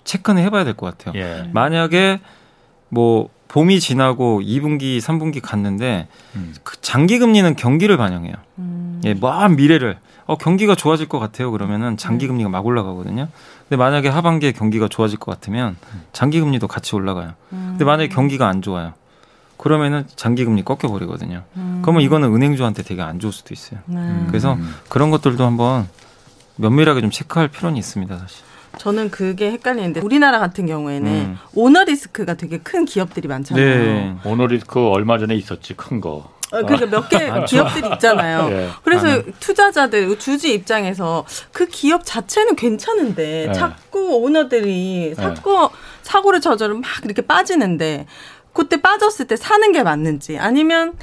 체크는 해봐야 될 것 같아요. 예. 만약에 뭐 봄이 지나고 이 분기, 삼 분기 갔는데 음. 그 장기 금리는 경기를 반영해요. 음. 예, 먼 미래를. 어, 경기가 좋아질 것 같아요. 그러면은 장기 금리가 막 올라가거든요. 근데 만약에 하반기에 경기가 좋아질 것 같으면 장기 금리도 같이 올라가요. 음. 근데 만약에 경기가 안 좋아요. 그러면은 장기 금리 꺾여 버리거든요. 음. 그러면 이거는 은행주한테 되게 안 좋을 수도 있어요. 음. 그래서 그런 것들도 한번 면밀하게 좀 체크할 필요는 있습니다, 사실. 저는 그게 헷갈리는데 우리나라 같은 경우에는 음. 오너리스크가 되게 큰 기업들이 많잖아요. 네. 오너리스크 얼마 전에 있었지, 큰 거. 그러니까 몇 개 기업들이 있잖아요. 예. 그래서 아, 투자자들, 주주 입장에서 그 기업 자체는 괜찮은데 예. 자꾸 오너들이 사고, 예. 사고를 저절로 막 이렇게 빠지는데 그때 빠졌을 때 사는 게 맞는지 아니면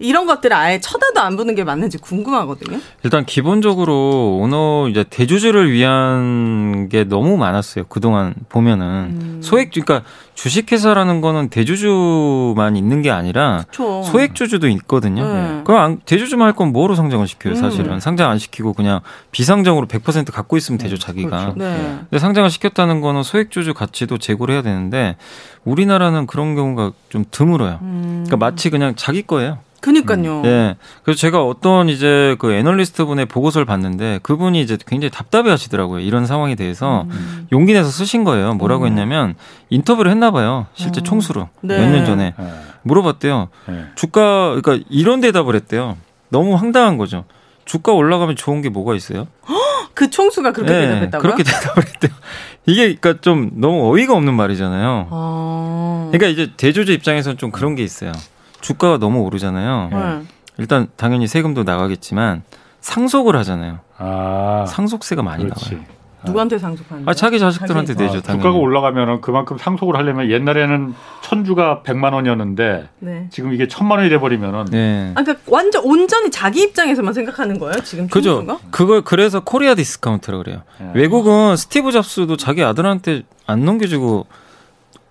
이런 것들을 아예 쳐다도 안 보는 게 맞는지 궁금하거든요. 일단 기본적으로 오너 이제 대주주를 위한 게 너무 많았어요. 그동안 보면은 음. 소액 그러니까 주식회사라는 거는 대주주만 있는 게 아니라 그쵸. 소액주주도 있거든요. 네. 그럼 대주주만 할 건 뭐로 상장을 시켜요, 사실은. 음. 상장 안 시키고 그냥 비상장으로 백 퍼센트 갖고 있으면 되죠, 자기가. 그렇죠. 네. 근데 상장을 시켰다는 거는 소액주주 가치도 제고를 해야 되는데 우리나라는 그런 경우가 좀 드물어요. 음. 그러니까 마치 그냥 자기 거예요. 그니까요. 음, 예. 그래서 제가 어떤 이제 그 애널리스트 분의 보고서를 봤는데 그분이 이제 굉장히 답답해 하시더라고요. 이런 상황에 대해서 음. 용기 내서 쓰신 거예요. 뭐라고 음. 했냐면 인터뷰를 했나 봐요. 실제 음. 총수로. 네. 몇 년 전에. 네. 물어봤대요. 네. 주가, 그러니까 이런 대답을 했대요. 너무 황당한 거죠. 주가 올라가면 좋은 게 뭐가 있어요? 그 총수가 그렇게 네. 대답했다고요? 그렇게 대답을 했대요. 이게 그러니까 좀 너무 어이가 없는 말이잖아요. 아. 그러니까 이제 대주주 입장에서는 좀 그런 게 있어요. 주가가 너무 오르잖아요. 네. 일단 당연히 세금도 나가겠지만 상속을 하잖아요. 아, 상속세가 많이 그렇지. 나와요. 누구한테 상속하는데? 아, 자기 자식들한테 자기... 내죠. 아, 주가가 올라가면 그만큼 상속을 하려면 옛날에는 천주가 백만 원이었는데 네. 지금 이게 천만 원이 돼버리면 네. 아, 그러니까 완전 온전히 자기 입장에서만 생각하는 거예요? 지금 그죠. 그걸 그래서 코리아 디스카운트라고 그래요. 네. 외국은 스티브 잡스도 자기 아들한테 안 넘겨주고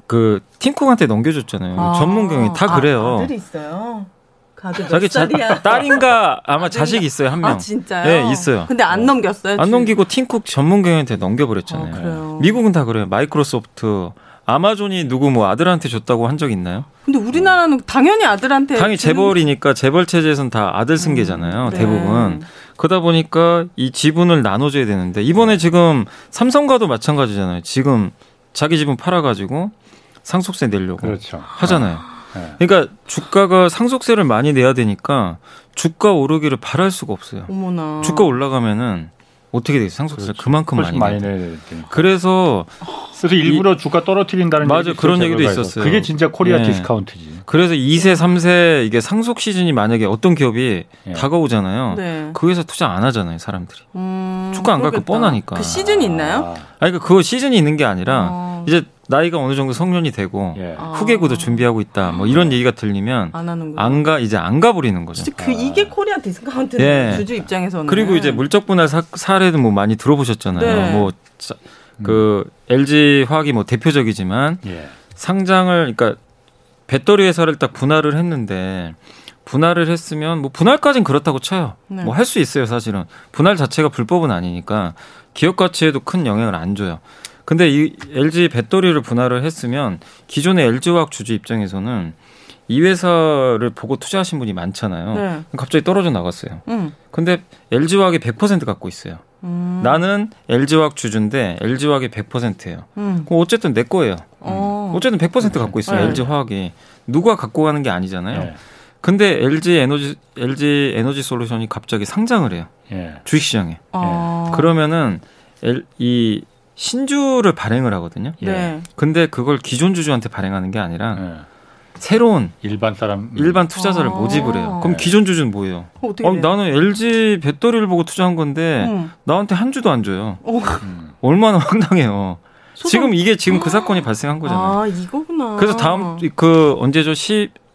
그 팀쿡한테 넘겨줬잖아요. 아, 전문경이 다 그래요. 아, 아들이 있어요? 그 아들 몇 살이야? 딸인가 아마 아들인가? 자식이 있어요. 한 명. 아, 진짜요? 네, 있어요. 근데 안 어. 넘겼어요? 안 지금? 넘기고 팀쿡 전문경한테 넘겨버렸잖아요. 아, 미국은 다 그래요. 마이크로소프트, 아마존이 누구 뭐 아들한테 줬다고 한 적 있나요? 근데 우리나라는 당연히 아들한테 당연히 재벌이니까 재벌 체제에선 다 아들 승계잖아요. 음, 네. 대부분. 그러다 보니까 이 지분을 나눠줘야 되는데 이번에 지금 삼성과도 마찬가지잖아요. 지금 자기 지분 팔아가지고 상속세 내려고 그렇죠. 하잖아요. 네. 그러니까 주가가 상속세를 많이 내야 되니까 주가 오르기를 바랄 수가 없어요. 어머나. 주가 올라가면은 어떻게 되겠어요? 상속세 그만큼 많이, 많이 내야 돼요. 그래서 그래서 일부러 이, 주가 떨어뜨린다는 맞아 얘기 그런 얘기도 있었어요. 그게 진짜 코리아 네. 디스카운트지. 그래서 이 세, 삼 세 이게 상속 시즌이 만약에 어떤 기업이 네. 다가오잖아요. 네. 그 회사 투자 안 하잖아요, 사람들이. 음, 주가 안 갈 거 뻔하니까. 그 시즌이 있나요? 아, 그러니까 그거 시즌이 있는 게 아니라 어. 이제 나이가 어느 정도 성년이 되고 예. 후계구도 준비하고 있다. 뭐 이런 얘기가 들리면 안 안가 이제 안 가버리는 거죠. 진짜 그 이게 코리아 디스카운트 예. 주주 입장에서는. 그리고 이제 물적 분할 사, 사례도 뭐 많이 들어보셨잖아요. 네. 뭐. 자, 그 엘지 화학이 뭐 대표적이지만 예. 상장을 그러니까 배터리 회사를 딱 분할을 했는데 분할을 했으면 뭐 분할까지는 그렇다고 쳐요. 네. 뭐 할 수 있어요, 사실은. 분할 자체가 불법은 아니니까 기업 가치에도 큰 영향을 안 줘요. 근데 이 엘지 배터리를 분할을 했으면 기존의 엘지 화학 주주 입장에서는 이 회사를 보고 투자하신 분이 많잖아요. 네. 갑자기 떨어져 나갔어요. 음. 근데 엘지 화학이 백 퍼센트 갖고 있어요. 음. 나는 엘지 화학 주주인데 엘지 화학이 백 퍼센트예요. 음. 그럼 어쨌든 내 거예요. 어. 어쨌든 백 퍼센트 갖고 있어요. 네. 엘지 화학이 누가 갖고 가는 게 아니잖아요. 네. 근데 엘지 에너지 엘지 에너지 솔루션이 갑자기 상장을 해요. 네. 주식시장에. 네. 그러면은 엘, 이 신주를 발행을 하거든요. 네. 근데 그걸 기존 주주한테 발행하는 게 아니라. 네. 새로운 일반 사람 일반 투자자를 아~ 모집을 해요. 그럼 네. 기존 주주는 뭐예요? 아, 나는 엘지 배터리를 보고 투자한 건데 음. 나한테 한 주도 안 줘요. 어. 음. 얼마나 황당해요. 소정... 지금 이게 지금 그 사건이 발생한 거잖아요. 아, 이거구나. 그래서 다음 그 언제죠?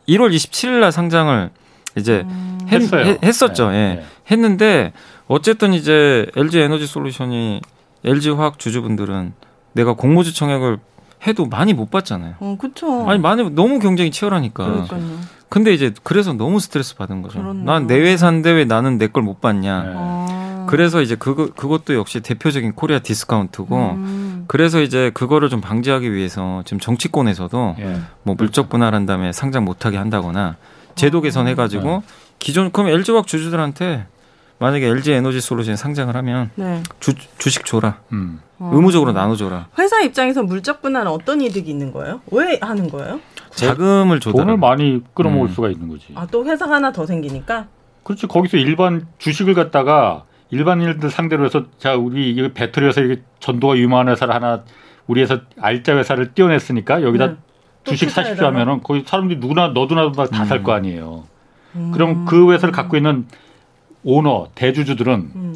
일월 이십칠일 날 상장을 이제 음... 했, 했, 했었죠. 네. 예. 네. 했는데 어쨌든 이제 엘지 에너지 솔루션이 엘지 화학 주주분들은 내가 공모주 청약을 해도 많이 못 받잖아요. 어, 그렇죠. 아니, 많이 너무 경쟁이 치열하니까. 그러니까요. 근데 이제 그래서 너무 스트레스 받은 거죠. 난 내 회사인데 왜 나는 내 걸 못 받냐. 네. 아. 그래서 이제 그 그것도 역시 대표적인 코리아 디스카운트고. 음. 그래서 이제 그거를 좀 방지하기 위해서 지금 정치권에서도 예. 뭐 물적 분할한 다음에 상장 못하게 한다거나 제도 개선해가지고 네. 기존 그럼 엘지 화학 주주들한테. 만약에 엘지 에너지 솔루션 상장을 하면 네. 주, 주식 줘라. 음. 의무적으로 나눠줘라. 회사 입장에서 물적 분할은 어떤 이득이 있는 거예요? 왜 하는 거예요? 자금을 줘다. 돈을 많이 끌어모을 음. 수가 있는 거지. 아, 또 회사 하나 더 생기니까? 그렇지. 거기서 일반 주식을 갖다가 일반인들 상대로 해서 자 우리 이 배터리 회사 이게 전도가 유망한 회사를 하나 우리 회사 알짜 회사를 띄어냈으니까 여기다 네. 주식 사십시오 하면은 거기 사람들이 누구나 너도 나도 다 살 거 음. 아니에요. 음. 그럼 그 회사를 갖고 있는 오너, 대주주들은 음.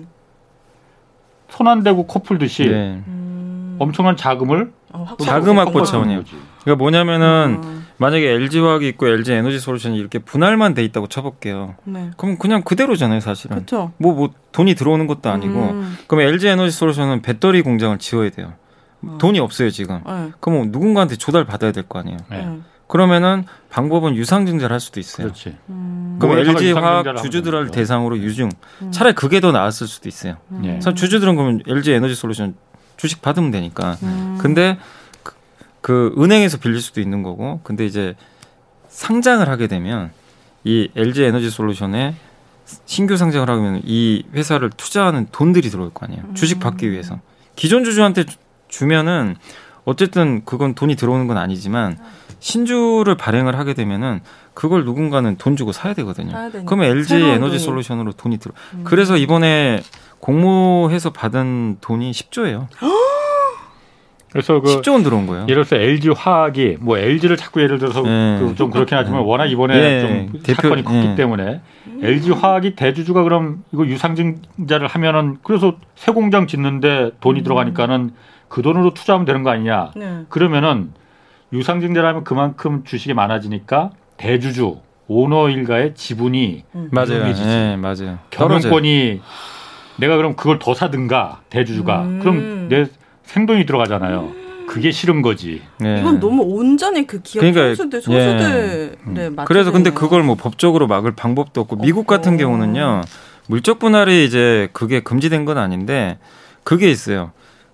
손 안 대고 코 풀듯이 네. 음. 엄청난 자금을 어, 확보, 자금 확보 차원이에요. 그러니까 뭐냐면은 음. 만약에 엘지 화학이 있고 엘지 에너지 솔루션이 이렇게 분할만 돼 있다고 쳐볼게요. 네. 그럼 그냥 그대로잖아요, 사실은. 뭐, 뭐 돈이 들어오는 것도 아니고. 음. 그럼 엘지 에너지 솔루션은 배터리 공장을 지어야 돼요. 어. 돈이 없어요, 지금. 네. 그럼 누군가한테 조달받아야 될 거 아니에요. 네. 네. 그러면은 방법은 유상증자를 할 수도 있어요. 그렇지. 음. 그럼 엘지 화학 주주들을 대상으로 유증. 음. 차라리 그게 더 나았을 수도 있어요. 음. 사실 주주들은 그러면 엘지 에너지 솔루션 주식 받으면 되니까. 음. 근데 그, 그 은행에서 빌릴 수도 있는 거고. 근데 이제 상장을 하게 되면 이 엘지 에너지 솔루션에 신규 상장을 하면 이 회사를 투자하는 돈들이 들어올 거 아니에요. 음. 주식 받기 위해서. 기존 주주한테 주, 주면은 어쨌든 그건 돈이 들어오는 건 아니지만 신주를 발행을 하게 되면은 그걸 누군가는 돈 주고 사야 되거든요. 아, 네. 그러면 엘지 에너지 돈이. 솔루션으로 돈이 들어. 음. 그래서 이번에 공모해서 받은 돈이 십조예요. 그래서 그 십조 원 들어온 거예요. 예를 들어서 엘지 화학이 뭐 엘지를 자꾸 예를 들어서 네. 그 좀 그렇긴 하지만 네. 워낙 이번에 네. 좀 대표, 사건이 컸기 네. 때문에 음. 엘지 화학이 대주주가 그럼 이거 유상증자를 하면은 그래서 새 공장 짓는데 돈이 음. 들어가니까는 그 돈으로 투자하면 되는 거 아니냐. 네. 그러면은 유상증자라면 그만큼 주식이 많아지니까 대주주 오너 일가의 지분이 음. 맞아요. 네, 맞아요. 경영권이 내가 그럼 그걸 더 사든가 대주주가 음. 그럼 내 생돈이 들어가잖아요. 음. 그게 싫은 거지. 네. 이건 너무 온전히 그 기업 그러니까, 소수들 소수들에 네. 맞. 그래서 근데 그걸 뭐 법적으로 막을 방법도 없고 미국 없고. 같은 경우는요 물적 분할이 이제 그게 금지된 건 아닌데 그게 있어요.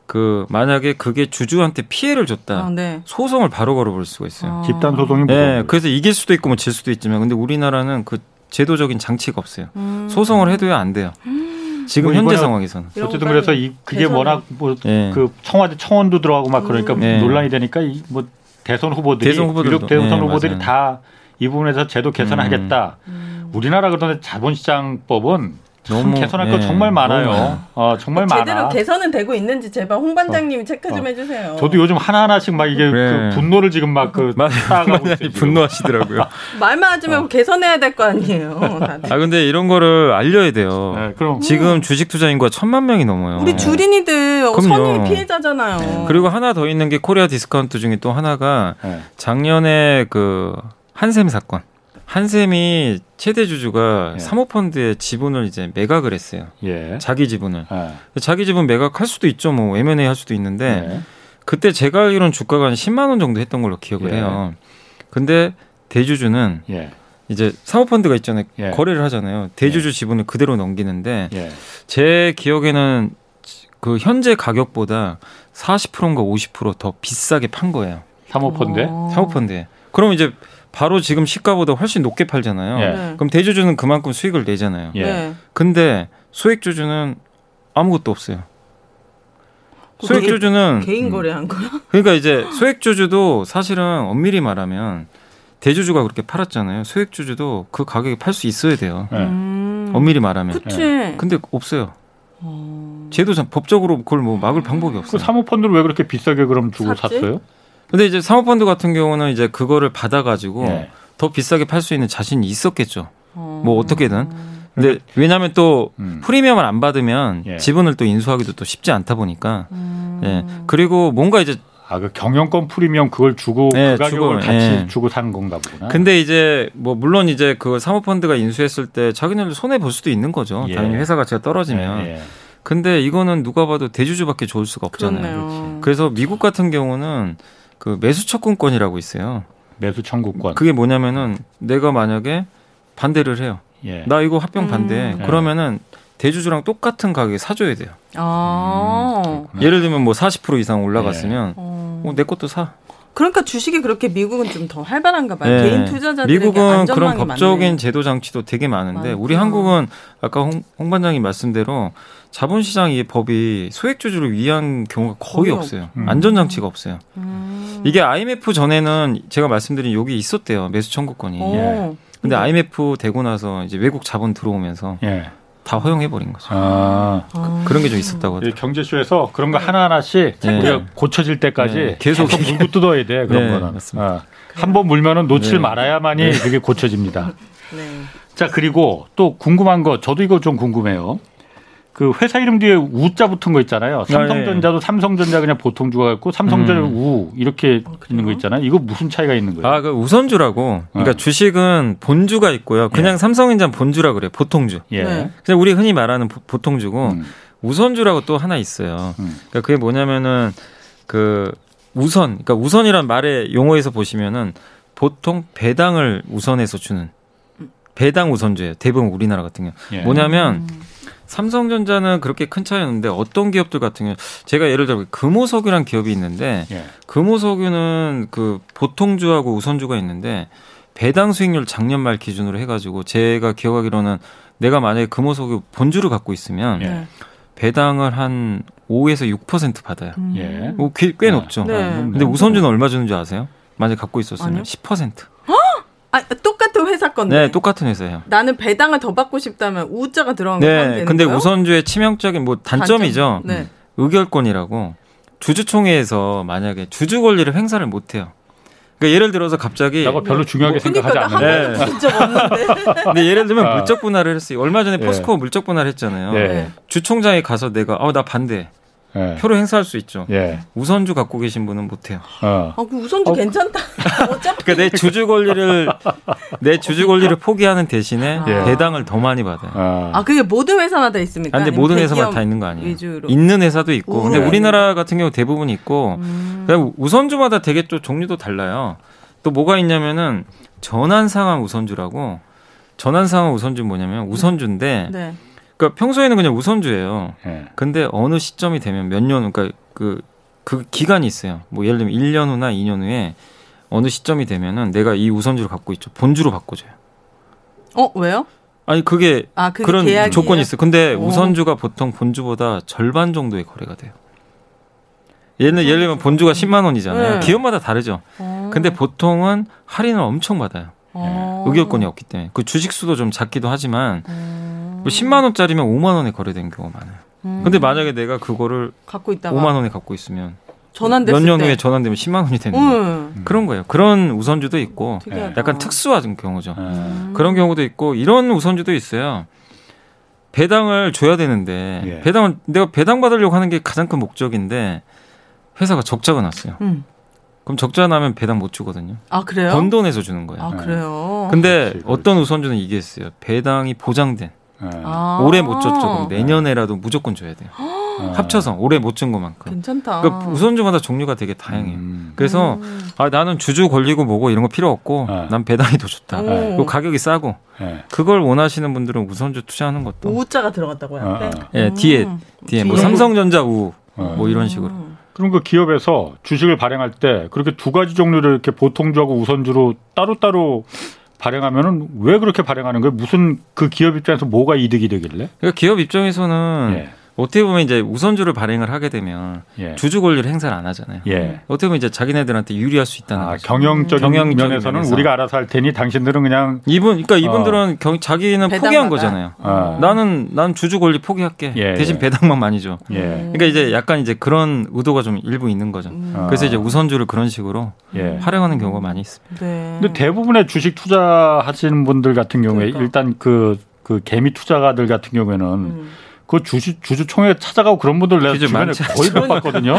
그 만약에 그게 주주한테 피해를 줬다. 아, 네. 소송을 바로 걸어볼 수가 있어요. 아. 집단 소송이 무서워요. 네, 그래서 이길 수도 있고 뭐 질 수도 있지만, 근데 우리나라는 그 제도적인 장치가 없어요. 음. 소송을 해둬야 안 돼요. 음. 지금 현재 상황에서는. 어쨌든 그래서 이 그게 대선. 워낙 뭐 그 네. 청와대 청원도 들어가고 막 그러니까 음. 네. 논란이 되니까 이 뭐 대선 후보들이 대선 유력 대선 네, 후보들이 다 이 부분에서 제도 개선하겠다. 음. 우리나라 그런데 자본시장법은 너무 개선할 거 네. 정말 많아요. 많아. 어, 정말 많아. 제대로 개선은 되고 있는지 제발 홍 반장님이 어. 체크 좀 어. 해주세요. 저도 요즘 하나하나씩 막 이게 그래. 그 분노를 지금 막 그 쌓아가고 있어요. 분노하시더라고요. 말만 하지면 어. 개선해야 될 거 아니에요. 다들. 아 근데 이런 거를 알려야 돼요. 네, 그럼. 지금 음. 주식 투자 인구가 천만 명이 넘어요. 우리 주린이들 어. 선의 피해자잖아요. 네. 그리고 하나 더 있는 게 코리아 디스카운트 중에 또 하나가 네. 작년에 그 한샘 사건. 한샘이 최대 주주가 예. 사모펀드의 지분을 이제 매각을 했어요. 예. 자기 지분을. 예. 자기 지분 매각할 수도 있죠. 뭐 엠 앤 에이 할 수도 있는데 예. 그때 제가 알기로는 주가가 한 십만 원 정도 했던 걸로 기억을 예. 해요. 근데 대주주는 예. 이제 사모펀드가 있잖아요. 예. 거래를 하잖아요. 대주주 예. 지분을 그대로 넘기는데 예. 제 기억에는 그 현재 가격보다 사십 퍼센트인가 오십 퍼센트 더 비싸게 판 거예요. 사모펀드에? 사모펀드에. 그럼 이제 바로 지금 시가보다 훨씬 높게 팔잖아요. 예. 그럼 대주주는 그만큼 수익을 내잖아요. 예. 근데 소액주주는 아무것도 없어요. 소액주주는 개인 거래한 거야? 그러니까 이제 소액주주도 사실은 엄밀히 말하면 대주주가 그렇게 팔았잖아요. 소액주주도 그 가격에 팔 수 있어야 돼요. 예. 엄밀히 말하면. 그치. 근데 없어요. 어... 제도 법적으로 그걸 뭐 막을 방법이 없어요. 그 사모펀드를 왜 그렇게 비싸게 그럼 주고 샀지? 샀어요? 근데 이제 사모펀드 같은 경우는 이제 그거를 받아가지고 예. 더 비싸게 팔 수 있는 자신이 있었겠죠. 어... 뭐 어떻게든. 근데 왜냐하면 또 음. 프리미엄을 안 받으면 예. 지분을 또 인수하기도 또 쉽지 않다 보니까. 음... 예. 그리고 뭔가 이제 아, 그 경영권 프리미엄 그걸 주고 예, 그 가격을 주고, 같이 예. 주고 산 건가 보구나. 근데 이제 뭐 물론 이제 그 사모펀드가 인수했을 때 자기네들 손해 볼 수도 있는 거죠. 예. 당연히 회사 가치가 떨어지면. 예. 예. 근데 이거는 누가 봐도 대주주밖에 좋을 수가 없잖아요. 그래서 미국 같은 경우는 그 매수 청구권이라고 있어요. 매수 청구권. 그게 뭐냐면은 내가 만약에 반대를 해요. 예. 나 이거 합병 음. 반대. 그러면은 대주주랑 똑같은 가격에 사줘야 돼요. 아. 음, 예를 들면 뭐 사십 퍼센트 이상 올라갔으면 예. 어, 내 것도 사. 그러니까 주식이 그렇게 미국은 좀 더 활발한가 봐요. 예. 개인 투자자들에게 미국은 그런 법적인 많네. 제도 장치도 되게 많은데 맞죠. 우리 한국은 아까 홍, 홍 반장님 말씀대로 자본시장의 법이 소액주주를 위한 경우가 거의, 거의 없어요. 음. 안전장치가 없어요. 음. 이게 아이엠에프 전에는 제가 말씀드린 여기 있었대요. 매수 청구권이. 그런데 예. 아이엠에프 되고 나서 이제 외국 자본 들어오면서 예. 다 허용해버린 거죠. 아. 그, 그런 게 좀 있었다고 하더라고요. 경제쇼에서 그런 거 하나하나씩 네. 우리가 고쳐질 때까지 네. 계속, 계속 물고 뜯어야 돼. 그런 네. 거는. 아. 한번 물면은 놓칠 네. 말아야만이 네. 그게 고쳐집니다. 네. 자, 그리고 또 궁금한 거, 저도 이거 좀 궁금해요. 그 회사 이름 뒤에 우자 붙은 거 있잖아요. 삼성전자도 삼성전자 그냥 보통 주가 같고 삼성전자 음. 우 이렇게 어, 있는 거 있잖아요. 이거 무슨 차이가 있는 거예요? 아, 그 우선주라고. 그러니까 네. 주식은 본주가 있고요. 그냥 예. 삼성전자는 본주라 그래요. 보통주. 예. 네. 그냥 우리 흔히 말하는 보, 보통주고 음. 우선주라고 또 하나 있어요. 음. 그러니까 그게 뭐냐면은 그 우선. 그러니까 우선이란 말의 용어에서 보시면은 보통 배당을 우선해서 주는 배당 우선주예요. 대부분 우리나라 같은 경우. 예. 뭐냐면 음. 삼성전자는 그렇게 큰 차이였는데 어떤 기업들 같은 경우 제가 예를 들어 금호석유라는 기업이 있는데 예. 금호석유는 그 보통주하고 우선주가 있는데 배당 수익률 작년 말 기준으로 해가지고 제가 기억하기로는 내가 만약에 금호석유 본주를 갖고 있으면 예. 배당을 한 오에서 육 퍼센트 받아요. 예. 뭐 꽤, 꽤 네. 높죠. 네. 근데 우선주는 얼마 주는지 아세요? 만약에 갖고 있었으면 아니요? 십 퍼센트. 아, 똑같은 회사 건데. 네, 똑같은 회사예요. 나는 배당을 더 받고 싶다면 우자가 들어간 거면 되는 거예요? 네, 근데 우선주의 치명적인 뭐 단점이죠. 단점? 네. 의결권이라고 주주총회에서 만약에 주주 권리를 행사를 못 해요. 그러니까 예를 들어서 갑자기 내가 별로 중요하게 뭐, 그러니까 생각하지 않는데. 그러니까 한 번도 본 적 없는데. 근데 예를 들면 아. 물적 분할을 했어요. 얼마 전에 포스코 예. 물적 분할을 했잖아요. 예. 주총장에 가서 내가 어, 나 반대. 예. 표로 행사할 수 있죠. 예. 우선주 갖고 계신 분은 못해요. 어. 아, 그 우선주 어, 괜찮다. 어차피. 그러니까 내 주주 권리를 내 주주 권리를 포기하는 대신에 아. 배당을 더 많이 받아요. 아, 아 그게 모든 회사마다 있습니까? 아니, 근데 모든 회사마다 다 있는 거 아니에요? 위주로. 있는 회사도 있고, 오, 근데 네. 우리나라 같은 경우 대부분 있고, 음. 우선주마다 되게 또 종류도 달라요. 또 뭐가 있냐면은 전환상환 우선주라고 전환상환 우선주 뭐냐면 우선주인데. 네. 그러니까 평소에는 그냥 우선주예요. 네. 근데 어느 시점이 되면 몇 년, 그러니까 그, 그 기간이 있어요. 뭐 예를 들면 일 년 후나 이 년 후에 어느 시점이 되면은 내가 이 우선주를 갖고 있죠. 본주로 바꿔줘요. 어, 왜요? 아니 그게, 아, 그게 그런 계약이에요? 조건이 있어요. 근데 오. 우선주가 보통 본주보다 절반 정도의 거래가 돼요. 얘는 예를 들면 본주가 십만 원이잖아요. 네. 기업마다 다르죠. 오. 근데 보통은 할인을 엄청 받아요. 네. 의결권이 없기 때문에. 그 주식수도 좀 작기도 하지만 음. 십만 원짜리면 오만 원에 거래된 경우가 많아요. 음. 근데 만약에 내가 그거를 갖고 있다가 오만 원에 갖고 있으면 전환됐을 때 몇 년 후에 전환되면 십만 원이 되는 거예요. 음. 그런 거예요. 그런 우선주도 있고 특이하다. 약간 특수한 경우죠. 음. 그런 경우도 있고 이런 우선주도 있어요. 배당을 줘야 되는데 예. 배당을 내가 배당 받으려고 하는 게 가장 큰 목적인데 회사가 적자가 났어요. 음. 그럼 적자 나면 배당 못 주거든요. 아, 그래요? 번 돈에서 주는 거예요. 아, 그래요? 근데 그렇지, 그렇지. 어떤 우선주는 이게 있어요. 배당이 보장된. 네. 아~ 올해 못 줬죠. 그럼 내년에라도 네. 무조건 줘야 돼요. 아~ 합쳐서 올해 못 준 것만큼. 괜찮다. 그러니까 우선주마다 종류가 되게 다양해요. 음. 그래서 음. 아, 나는 주주 걸리고 뭐고 이런 거 필요 없고 네. 난 배당이 더 좋다. 네. 그리고 가격이 싸고 네. 그걸 원하시는 분들은 우선주 투자하는 것도. 우자가 들어갔다고요? 아, 네. 네. 네. 뒤에, 음. 뒤에 뭐 삼성전자 우 뭐 네. 이런 식으로. 음. 그럼 그 기업에서 주식을 발행할 때 그렇게 두 가지 종류를 이렇게 보통주하고 우선주로 따로따로 발행하면은 왜 그렇게 발행하는 거예요? 무슨 그 기업 입장에서 뭐가 이득이 되길래? 그러니까 기업 입장에서는 예. 어떻게 보면 이제 우선주를 발행을 하게 되면 예. 주주 권리를 행사를 안 하잖아요. 예. 어떻게 보면 이제 자기네들한테 유리할 수 있다는 아, 거죠. 경영적인, 경영적인 면에서는 면에서. 우리가 알아서 할 테니 당신들은 그냥 이분, 그러니까 이분들은 어. 경, 자기는 포기한 거잖아요. 어. 나는 난 주주 권리 포기할게. 예. 대신 배당만 많이 줘. 예. 그러니까 이제 약간 이제 그런 의도가 좀 일부 있는 거죠. 음. 그래서 이제 우선주를 그런 식으로 예. 활용하는 경우가 많이 있습니다. 네. 근데 대부분의 주식 투자하시는 분들 같은 경우에 그러니까. 일단 그, 그 개미 투자가들 같은 경우에는. 음. 그 주주, 주주총회 찾아가고 그런 분들 내 주변에 많지, 거의 못 봤거든요.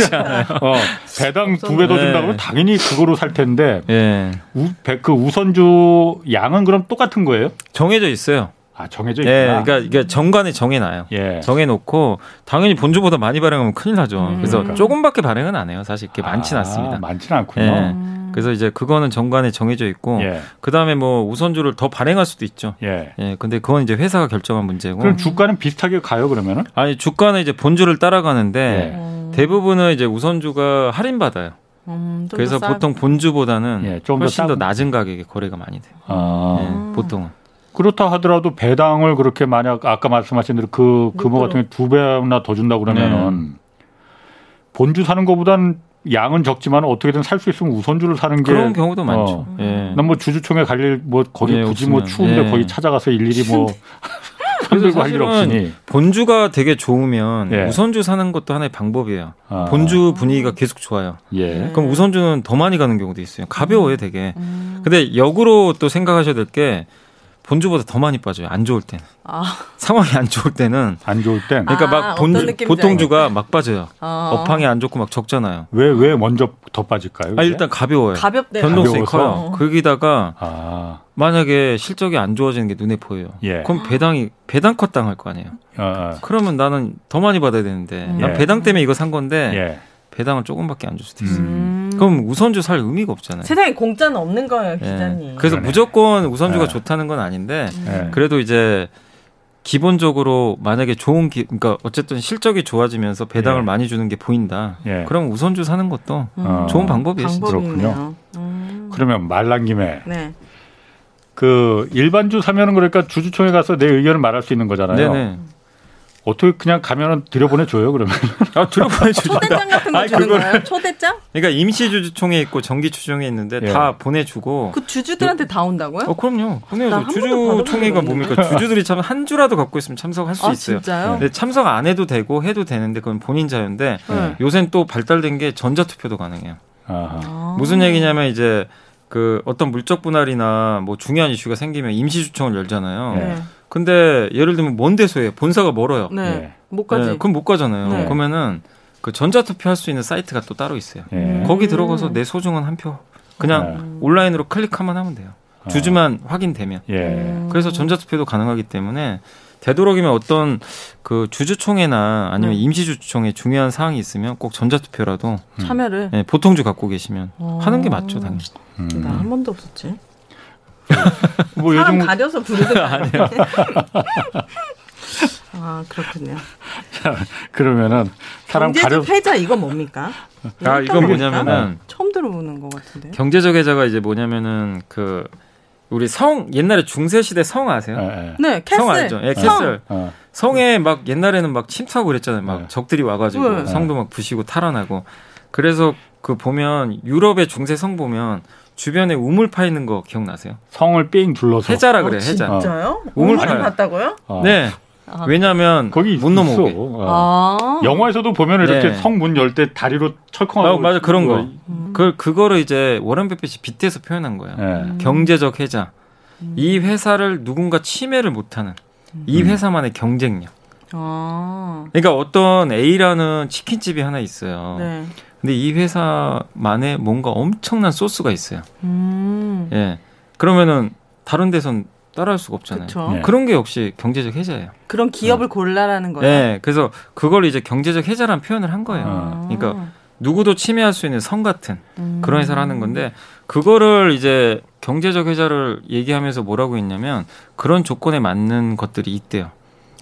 많지 않아요. 어, 배당 두 배 더 준다고 하면 당연히 그거로 살 텐데 예. 우, 그 우선주 양은 그럼 똑같은 거예요? 정해져 있어요. 아, 정해져 있구나. 예, 그러니까, 그러니까 정관에 정해놔요. 예. 정해놓고 당연히 본주보다 많이 발행하면 큰일 나죠. 음. 그래서 그러니까. 조금밖에 발행은 안 해요. 사실 이렇게 많진 아, 않습니다. 많진 않군요. 예. 그래서 이제 그거는 정관에 정해져 있고 예. 그다음에 뭐 우선주를 더 발행할 수도 있죠. 예. 예. 근데 그건 이제 회사가 결정한 문제고. 그럼 주가는 비슷하게 가요 그러면은? 아니, 주가는 이제 본주를 따라가는데 예. 대부분은 이제 우선주가 할인받아요. 음, 그래서 보통 본주보다는 예, 좀 훨씬 더, 더 낮은 가격에 거래가 많이 돼요. 아. 예, 보통은. 그렇다 하더라도 배당을 그렇게 만약 아까 말씀하신 대로 그 금호 같은 게 두 배나 더 준다고 그러면은 네. 본주 사는 것보단 양은 적지만 어떻게든 살 수 있으면 우선주를 사는 게 그런 경우도 어, 많죠. 예. 난 뭐 주주총회 갈 일 뭐 거기 예, 굳이 없으면. 뭐 추운데 예. 거기 찾아가서 일일이 뭐 흔들고 할 일 없으니 본주가 되게 좋으면 예. 우선주 사는 것도 하나의 방법이에요. 아. 본주 분위기가 계속 좋아요. 예. 그럼 우선주는 더 많이 가는 경우도 있어요. 가벼워요, 되게. 음. 근데 역으로 또 생각하셔야 될 게. 본주보다 더 많이 빠져요. 안 좋을 때는. 아. 상황이 안 좋을 때는. 안 좋을 땐. 그러니까 막 아, 본, 보통주가 막 빠져요. 어. 업황이 안 좋고 막 적잖아요. 왜, 왜 먼저 더 빠질까요? 아, 일단 가벼워요. 가볍대요. 변동성이 가벼워서? 커요. 거기다가 아. 만약에 실적이 안 좋아지는 게 눈에 보여요. 예. 그럼 배당이, 배당 컷 당할 거 아니에요. 아. 그러면 나는 더 많이 받아야 되는데. 음. 난 배당 때문에 이거 산 건데. 예. 배당을 조금밖에 안 줄 수도 있어요. 음. 그럼 우선주 살 의미가 없잖아요. 세상에 공짜는 없는 거예요, 기자님. 예. 그래서 그러네. 무조건 우선주가 예. 좋다는 건 아닌데 예. 그래도 이제 기본적으로 만약에 좋은 기, 그러니까 어쨌든 실적이 좋아지면서 배당을 예. 많이 주는 게 보인다. 예. 그럼 우선주 사는 것도 음. 좋은 방법이에요. 그렇군요. 음. 그러면 말난 김에 네. 그 일반주 사면은 그러니까 주주총회 가서 내 의견을 말할 수 있는 거잖아요. 네네. 어떻게 그냥 가면은 들여보내줘요 그러면? 아, 들여보내주죠. 초대장 같은 거 아니, 주는 그거를... 거예요? 초대장? 그러니까 임시 주주총회 있고 정기 주주총회 있는데 예. 다 보내주고. 그 주주들한테 요... 다 온다고요? 어, 그럼요. 보내요. 주주총회가 뭡니까? 주주들이 참 한 주라도 갖고 있으면 참석할 수 아, 있어요. 진짜요? 근데 참석 안 해도 되고 해도 되는데 그건 본인 자유인데 예. 요새는 또 발달된 게 전자투표도 가능해요. 아. 무슨 얘기냐면 이제 그 어떤 물적 분할이나 뭐 중요한 이슈가 생기면 임시 주총을 열잖아요. 예. 근데 예를 들면 먼 데서예요. 본사가 멀어요. 네. 네. 못 가지. 네, 그럼 못 가잖아요. 네. 그러면은 그 전자투표할 수 있는 사이트가 또 따로 있어요. 네. 거기 들어가서 내 소중한 한 표 그냥 네. 온라인으로 클릭하면 하면 돼요. 아. 주주만 확인되면. 예. 그래서 전자투표도 가능하기 때문에 되도록이면 어떤 그 주주총회나 아니면 네. 임시주주총회 중요한 사항이 있으면 꼭 전자투표라도 참여를 음. 네, 보통주 갖고 계시면 오. 하는 게 맞죠, 당연히. 음. 나 한 번도 없었지. 뭐 사람 요즘... 가려서 부르는 거 아니에요? 아, 그렇군요. 자, 그러면은 사람 가려 회자 이거 뭡니까? 아, 이건 뭐냐면은 처음 들어보는 것 같은데. 경제적 회자가 이제 뭐냐면은 그 우리 성 옛날에 중세 시대 성 아세요? 네, 네. 캐슬. 성 알죠? 예, 캐슬. 네. 성에 막 옛날에는 막 침투하고 그랬잖아요. 막 네. 적들이 와가지고 네. 성도 막 부시고 탈환하고. 그래서 그 보면 유럽의 중세 성 보면. 주변에 우물 파이는 거 기억나세요? 성을 삥 둘러서 해자라 그래. 어, 해자. 진짜요? 우물 우물을 봤다고요? 어. 네. 아. 왜냐하면 거기 못 넘어오게. 아. 영화에서도 보면 이렇게 네. 성 문 열 때 다리로 철컹하고. 아, 맞아 그런 거. 음. 그 그거를 이제 워런 버핏이 빗대서 표현한 거예요. 네. 경제적 해자. 음. 이 회사를 누군가 침해를 못하는 음. 이 회사만의 경쟁력. 아. 그러니까 어떤 A라는 치킨집이 하나 있어요. 네. 근데 이 회사만의 뭔가 엄청난 소스가 있어요. 음. 예, 그러면은 다른 데선 따라할 수가 없잖아요. 네. 그런 게 역시 경제적 해자예요. 그런 기업을 네. 골라라는 거예요. 예, 그래서 그걸 이제 경제적 해자라는 표현을 한 거예요. 아. 그러니까 누구도 침해할 수 있는 성 같은 음. 그런 회사를 하는 건데 그거를 이제 경제적 해자를 얘기하면서 뭐라고 했냐면 그런 조건에 맞는 것들이 있대요.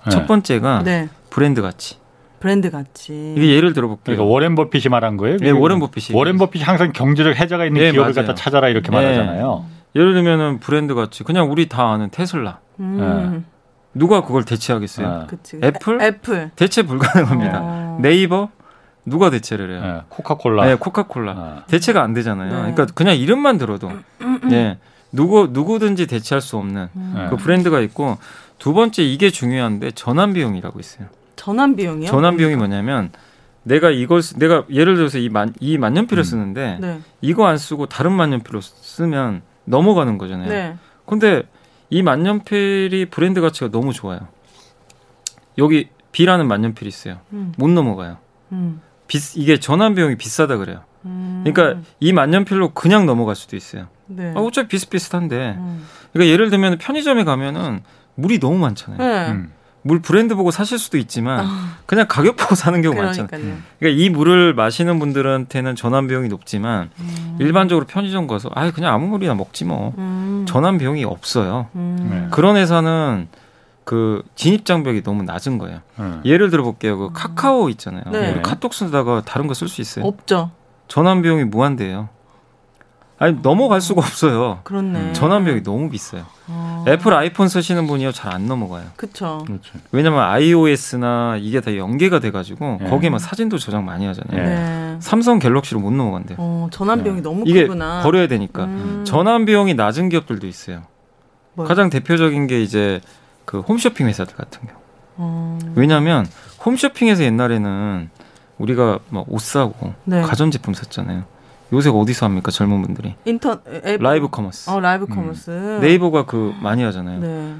네. 첫 번째가 네. 브랜드 가치. 브랜드 같이. 이게 예를 들어볼게요. 그러니까 워렌 버핏이 말한 거예요? 네, 워렌 버핏이. 워렌 버핏이 항상 경제적 해자가 있는 네, 기업을 맞아요. 갖다 찾아라 이렇게 네. 말하잖아요. 예를 들면은 브랜드 같이 그냥 우리 다 아는 테슬라. 음. 네. 누가 그걸 대체하겠어요? 네. 그치. 애플? 애플. 대체 불가능합니다. 어. 네이버? 누가 대체를 해요? 네. 코카콜라. 네, 코카콜라. 네. 대체가 안 되잖아요. 네. 그러니까 그냥 이름만 들어도 네. 누구 누구든지 대체할 수 없는 네. 그 브랜드가 있고 두 번째 이게 중요한데 전환 비용이라고 있어요. 전환 비용이요? 전환 비용이 뭐냐면 내가 이걸 쓰, 내가 예를 들어서 이 만 이 만년필을 음. 쓰는데 네. 이거 안 쓰고 다른 만년필로 쓰면 넘어가는 거잖아요. 네. 근데 이 만년필이 브랜드 가치가 너무 좋아요. 여기 B라는 만년필이 있어요. 음. 못 넘어가요. 음. 비, 이게 전환 비용이 비싸다 그래요. 음. 그러니까 이 만년필로 그냥 넘어갈 수도 있어요. 네. 아, 어차피 비슷비슷한데. 음. 그러니까 예를 들면 편의점에 가면은 물이 너무 많잖아요. 네. 음. 물 브랜드 보고 사실 수도 있지만 그냥 가격 보고 사는 경우가 많잖아요. 그러니까 이 물을 마시는 분들한테는 전환 비용이 높지만 음. 일반적으로 편의점 가서 아 그냥 아무 물이나 먹지 뭐 음. 전환 비용이 없어요. 음. 그런 회사는 그 진입 장벽이 너무 낮은 거예요. 음. 예를 들어 볼게요. 그 카카오 있잖아요. 네. 우리 카톡 쓰다가 다른 거 쓸 수 있어요? 없죠. 전환 비용이 무한대요. 아니 넘어갈 수가 없어요. 그렇네. 전환비용이 너무 비싸요. 어. 애플 아이폰 쓰시는 분이요 잘 안 넘어가요. 그렇죠. 왜냐면 아이오에스나 이게 다 연계가 돼가지고 네. 거기에 막 사진도 저장 많이 하잖아요. 네. 삼성 갤럭시로 못 넘어간대요. 어, 전환비용이 네. 너무 크구나. 이게 버려야 되니까. 음. 전환비용이 낮은 기업들도 있어요. 뭐요? 가장 대표적인 게 이제 그 홈쇼핑 회사들 같은 경우. 어. 왜냐면 홈쇼핑에서 옛날에는 우리가 막 옷 사고 네. 가전제품 샀잖아요. 요새 어디서 합니까 젊은 분들이? 인터 앱? 라이브 커머스. 어 라이브 커머스. 음. 네이버가 그 많이 하잖아요. 네.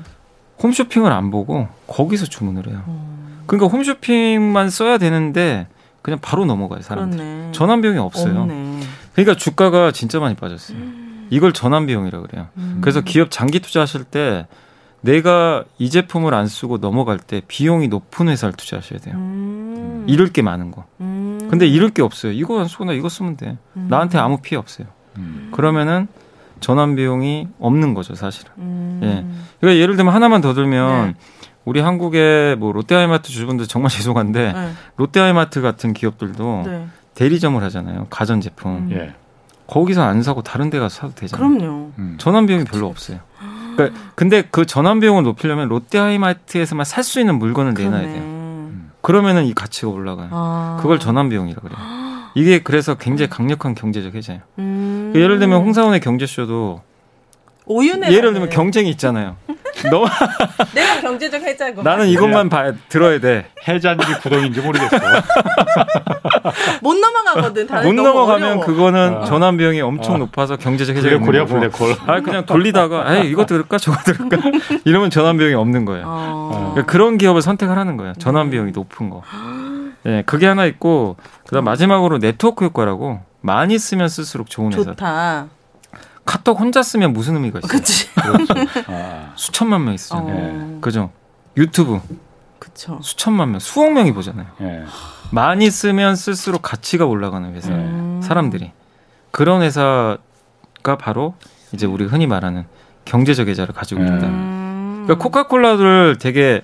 홈쇼핑을 안 보고 거기서 주문을 해요. 음. 그러니까 홈쇼핑만 써야 되는데 그냥 바로 넘어가요 사람들. 그렇네. 전환 비용이 없어요. 없네. 그러니까 주가가 진짜 많이 빠졌어요. 음. 이걸 전환 비용이라고 그래요. 음. 그래서 기업 장기 투자하실 때 내가 이 제품을 안 쓰고 넘어갈 때 비용이 높은 회사를 투자하셔야 돼요. 음. 잃을 게 많은 거. 음. 근데 잃을 게 없어요. 이거 안 쓰고 나 이거 쓰면 돼. 음. 나한테 아무 피해 없어요. 음. 그러면은 전환 비용이 없는 거죠 사실은. 음. 예. 그러니까 예를 들면 하나만 더 들면 네. 우리 한국의 뭐 롯데하이마트 주주분들 정말 죄송한데 네. 롯데하이마트 같은 기업들도 네. 대리점을 하잖아요. 가전제품. 음. 예. 거기서 안 사고 다른 데 가서 사도 되잖아요. 그럼요. 음. 전환 비용이 그치. 별로 없어요. 그러니까 근데 그 전환 비용을 높이려면 롯데하이마트에서만 살 수 있는 물건을 내놔야 돼요. 음. 그러면은 이 가치가 올라가요. 아. 그걸 전환 비용이라 그래요. 이게 그래서 굉장히 강력한 경제적 해자예요. 음. 그러니까 예를 들면 홍사훈의 경제쇼도 오윤혜 예를 들면 경쟁이 있잖아요. 너 내가 경제적 해자고 나는 이것만 봐야, 들어야 돼. 해자인지 구덩인지 모르겠어. 못 넘어가거든. 다른 못 넘어가면 어려워. 그거는 아. 전환 비용이 엄청 아. 높아서 경제적 해자가 고려 블랙홀. 아 그냥 돌리다가 에이 이거 들을까 저거 들을까 이러면 전환 비용이 없는 거예요. 아. 그러니까 그런 기업을 선택하라는 거예요. 전환 비용이 높은 거. 예, 네, 그게 하나 있고 그다음 마지막으로 네트워크 효과라고 많이 쓰면 쓸수록 좋은 회사. 좋다. 카톡 혼자 쓰면 무슨 의미가 있어요? 그치. 아. 수천만 명이 쓰잖아요. 어. 그죠? 유튜브. 그쵸. 수천만 명, 수억 명이 보잖아요. 예. 많이 쓰면 쓸수록 가치가 올라가는 회사. 예. 사람들이. 그런 회사가 바로 이제 우리 흔히 말하는 경제적 계좌를 가지고 있다. 예. 그러니까 코카콜라를 되게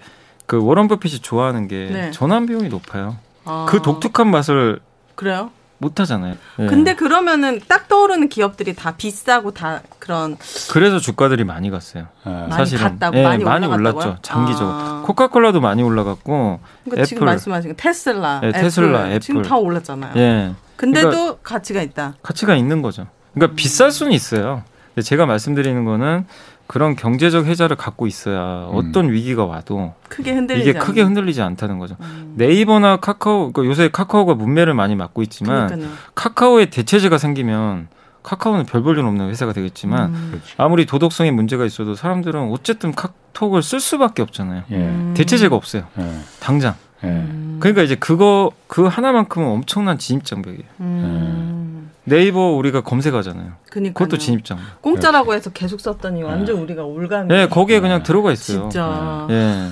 그 워런 버핏이 좋아하는 게 네. 전환 비용이 높아요. 아. 그 독특한 맛을 그래요? 못 하잖아요. 근데 네. 그러면은 딱 떠오르는 기업들이 다 비싸고 다 그런. 그래서 주가들이 많이 갔어요. 네. 사실은 많이 갔다고 네, 많이, 많이 올랐죠. 장기적으로. 아. 코카콜라도 많이 올라갔고. 그러니까 애플. 지금 말씀하신 테슬라, 네, 애플. 테슬라, 애플 지금 다 올랐잖아요. 네. 근데도 그러니까 가치가 있다. 가치가 있는 거죠. 그러니까 음. 비쌀 수는 있어요. 근데 제가 말씀드리는 거는 그런 경제적 해자를 갖고 있어야 음. 어떤 위기가 와도 크게 흔들리지 이게 크게 흔들리지 않다는 거죠. 음. 네이버나 카카오, 그러니까 요새 카카오가 문매를 많이 맡고 있지만 그러니까요. 카카오의 대체제가 생기면 카카오는 별 볼 일 없는 회사가 되겠지만 음. 아무리 도덕성에 문제가 있어도 사람들은 어쨌든 카톡을 쓸 수밖에 없잖아요. 예. 대체제가 없어요. 예. 당장. 예. 그러니까 이제 그거 그 하나만큼은 엄청난 진입장벽이에요. 음. 예. 네이버 우리가 검색하잖아요. 그러니까요. 그것도 진입장벽. 공짜라고 해서 계속 썼더니 완전 예. 우리가 올가미. 네, 예, 거기에 그냥 들어가 있어요. 진짜. 예.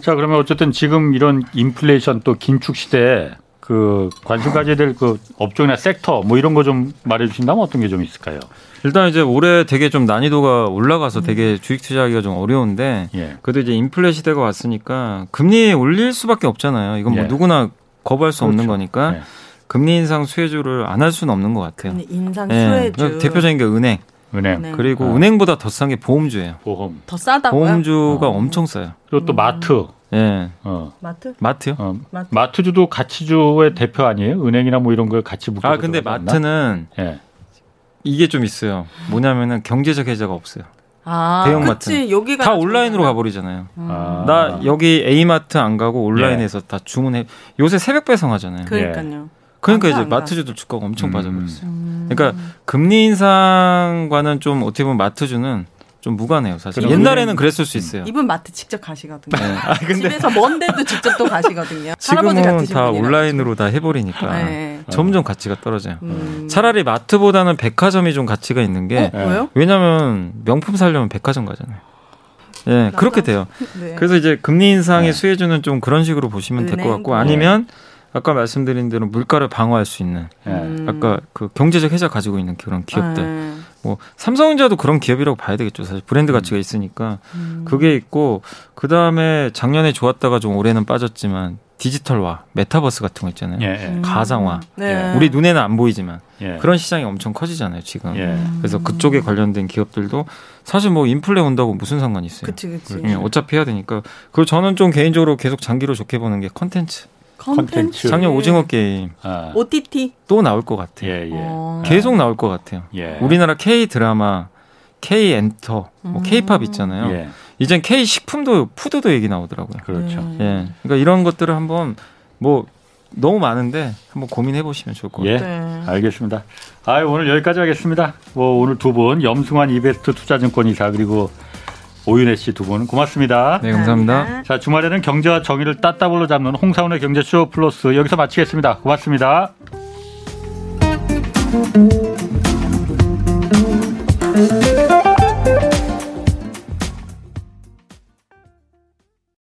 자, 그러면 어쨌든 지금 이런 인플레이션 또 긴축 시대에 그 관심 가져야 될 그 업종이나 섹터 뭐 이런 거 좀 말해주신다면 어떤 게 좀 있을까요? 일단 이제 올해 되게 좀 난이도가 올라가서 음. 되게 주식 투자하기가 좀 어려운데 예. 그래도 이제 인플레 시대가 왔으니까 금리 올릴 수밖에 없잖아요. 이건 뭐 예. 누구나 거부할 수 그렇죠. 없는 거니까 예. 금리 인상 수혜주를 안 할 수는 없는 것 같아요. 인상 예. 수혜주 대표적인 게 은행. 은행. 은행. 그리고 어. 은행보다 더 싼 게 보험주예요. 보험. 더 싸다고요? 보험주가 어. 엄청 싸요. 그리고 또 음. 마트. 예. 어. 마트? 마트요? 어. 마트. 마트주도 가치주의 대표 아니에요? 은행이나 뭐 이런 걸 같이 묶어서. 아, 근데 마트는 예. 이게 좀 있어요. 뭐냐면은 경제적 해자가 없어요. 아, 대형 마트. 여기가 다 온라인으로 가 버리잖아요. 아. 나 여기 A마트 안 가고 온라인에서 예. 다 주문해. 요새 새벽 배송하잖아요. 그러니까요. 예. 그러니까 이제 마트주도 주가가 엄청 음. 빠져버렸어요. 음. 그러니까 금리 인상과는 좀 어떻게 보면 마트주는 좀 무관해요, 사실. 옛날에는 그랬을 수 있어요. 이분 마트 직접 가시거든요. 네. 아, 근데 집에서 먼데도 직접 또 가시거든요. 지금은 다 온라인으로 다 해버리니까 네. 점점 가치가 떨어져요. 음. 차라리 마트보다는 백화점이 좀 가치가 있는 게 어? 왜요? 왜냐하면 명품 사려면 백화점 가잖아요. 예, 네, 그렇게 돼요. 네. 그래서 이제 금리 인상의 네. 수혜주는 좀 그런 식으로 보시면 될 것 같고 아니면 네. 아까 말씀드린 대로 물가를 방어할 수 있는 음. 아까 그 경제적 해자 가지고 있는 그런 기업들. 네. 뭐 삼성전자도 그런 기업이라고 봐야 되겠죠. 사실 브랜드 가치가 있으니까 음. 그게 있고 그다음에 작년에 좋았다가 좀 올해는 빠졌지만 디지털화, 메타버스 같은 거 있잖아요. 예, 예. 가상화. 예. 우리 눈에는 안 보이지만 예. 그런 시장이 엄청 커지잖아요, 지금. 예. 그래서 그쪽에 관련된 기업들도 사실 뭐 인플레 온다고 무슨 상관이 있어요. 그치, 그치. 예, 어차피 해야 되니까. 그리고 저는 좀 개인적으로 계속 장기로 좋게 보는 게 컨텐츠. 콘텐츠. 작년 오징어 게임. 아. 오티티. 또 나올 것 같아요. 예, 예. 어. 계속 나올 것 같아요. 예. 우리나라 K-드라마, K-엔터, 음. 뭐 K-팝 있잖아요. 예. 이젠 K-식품도, 푸드도 얘기 나오더라고요. 그렇죠. 예. 그러니까 이런 것들을 한번 뭐 너무 많은데 한번 고민해보시면 좋을 것 같아요. 예. 네. 알겠습니다. 아유, 오늘 여기까지 하겠습니다. 뭐 오늘 두 분, 염승환 이베스트 투자증권 이사 그리고 오윤혜 씨 두 분 고맙습니다. 네, 감사합니다. 자, 주말에는 경제와 정의를 따따블로 잡는 홍사훈의 경제쇼 플러스 여기서 마치겠습니다. 고맙습니다.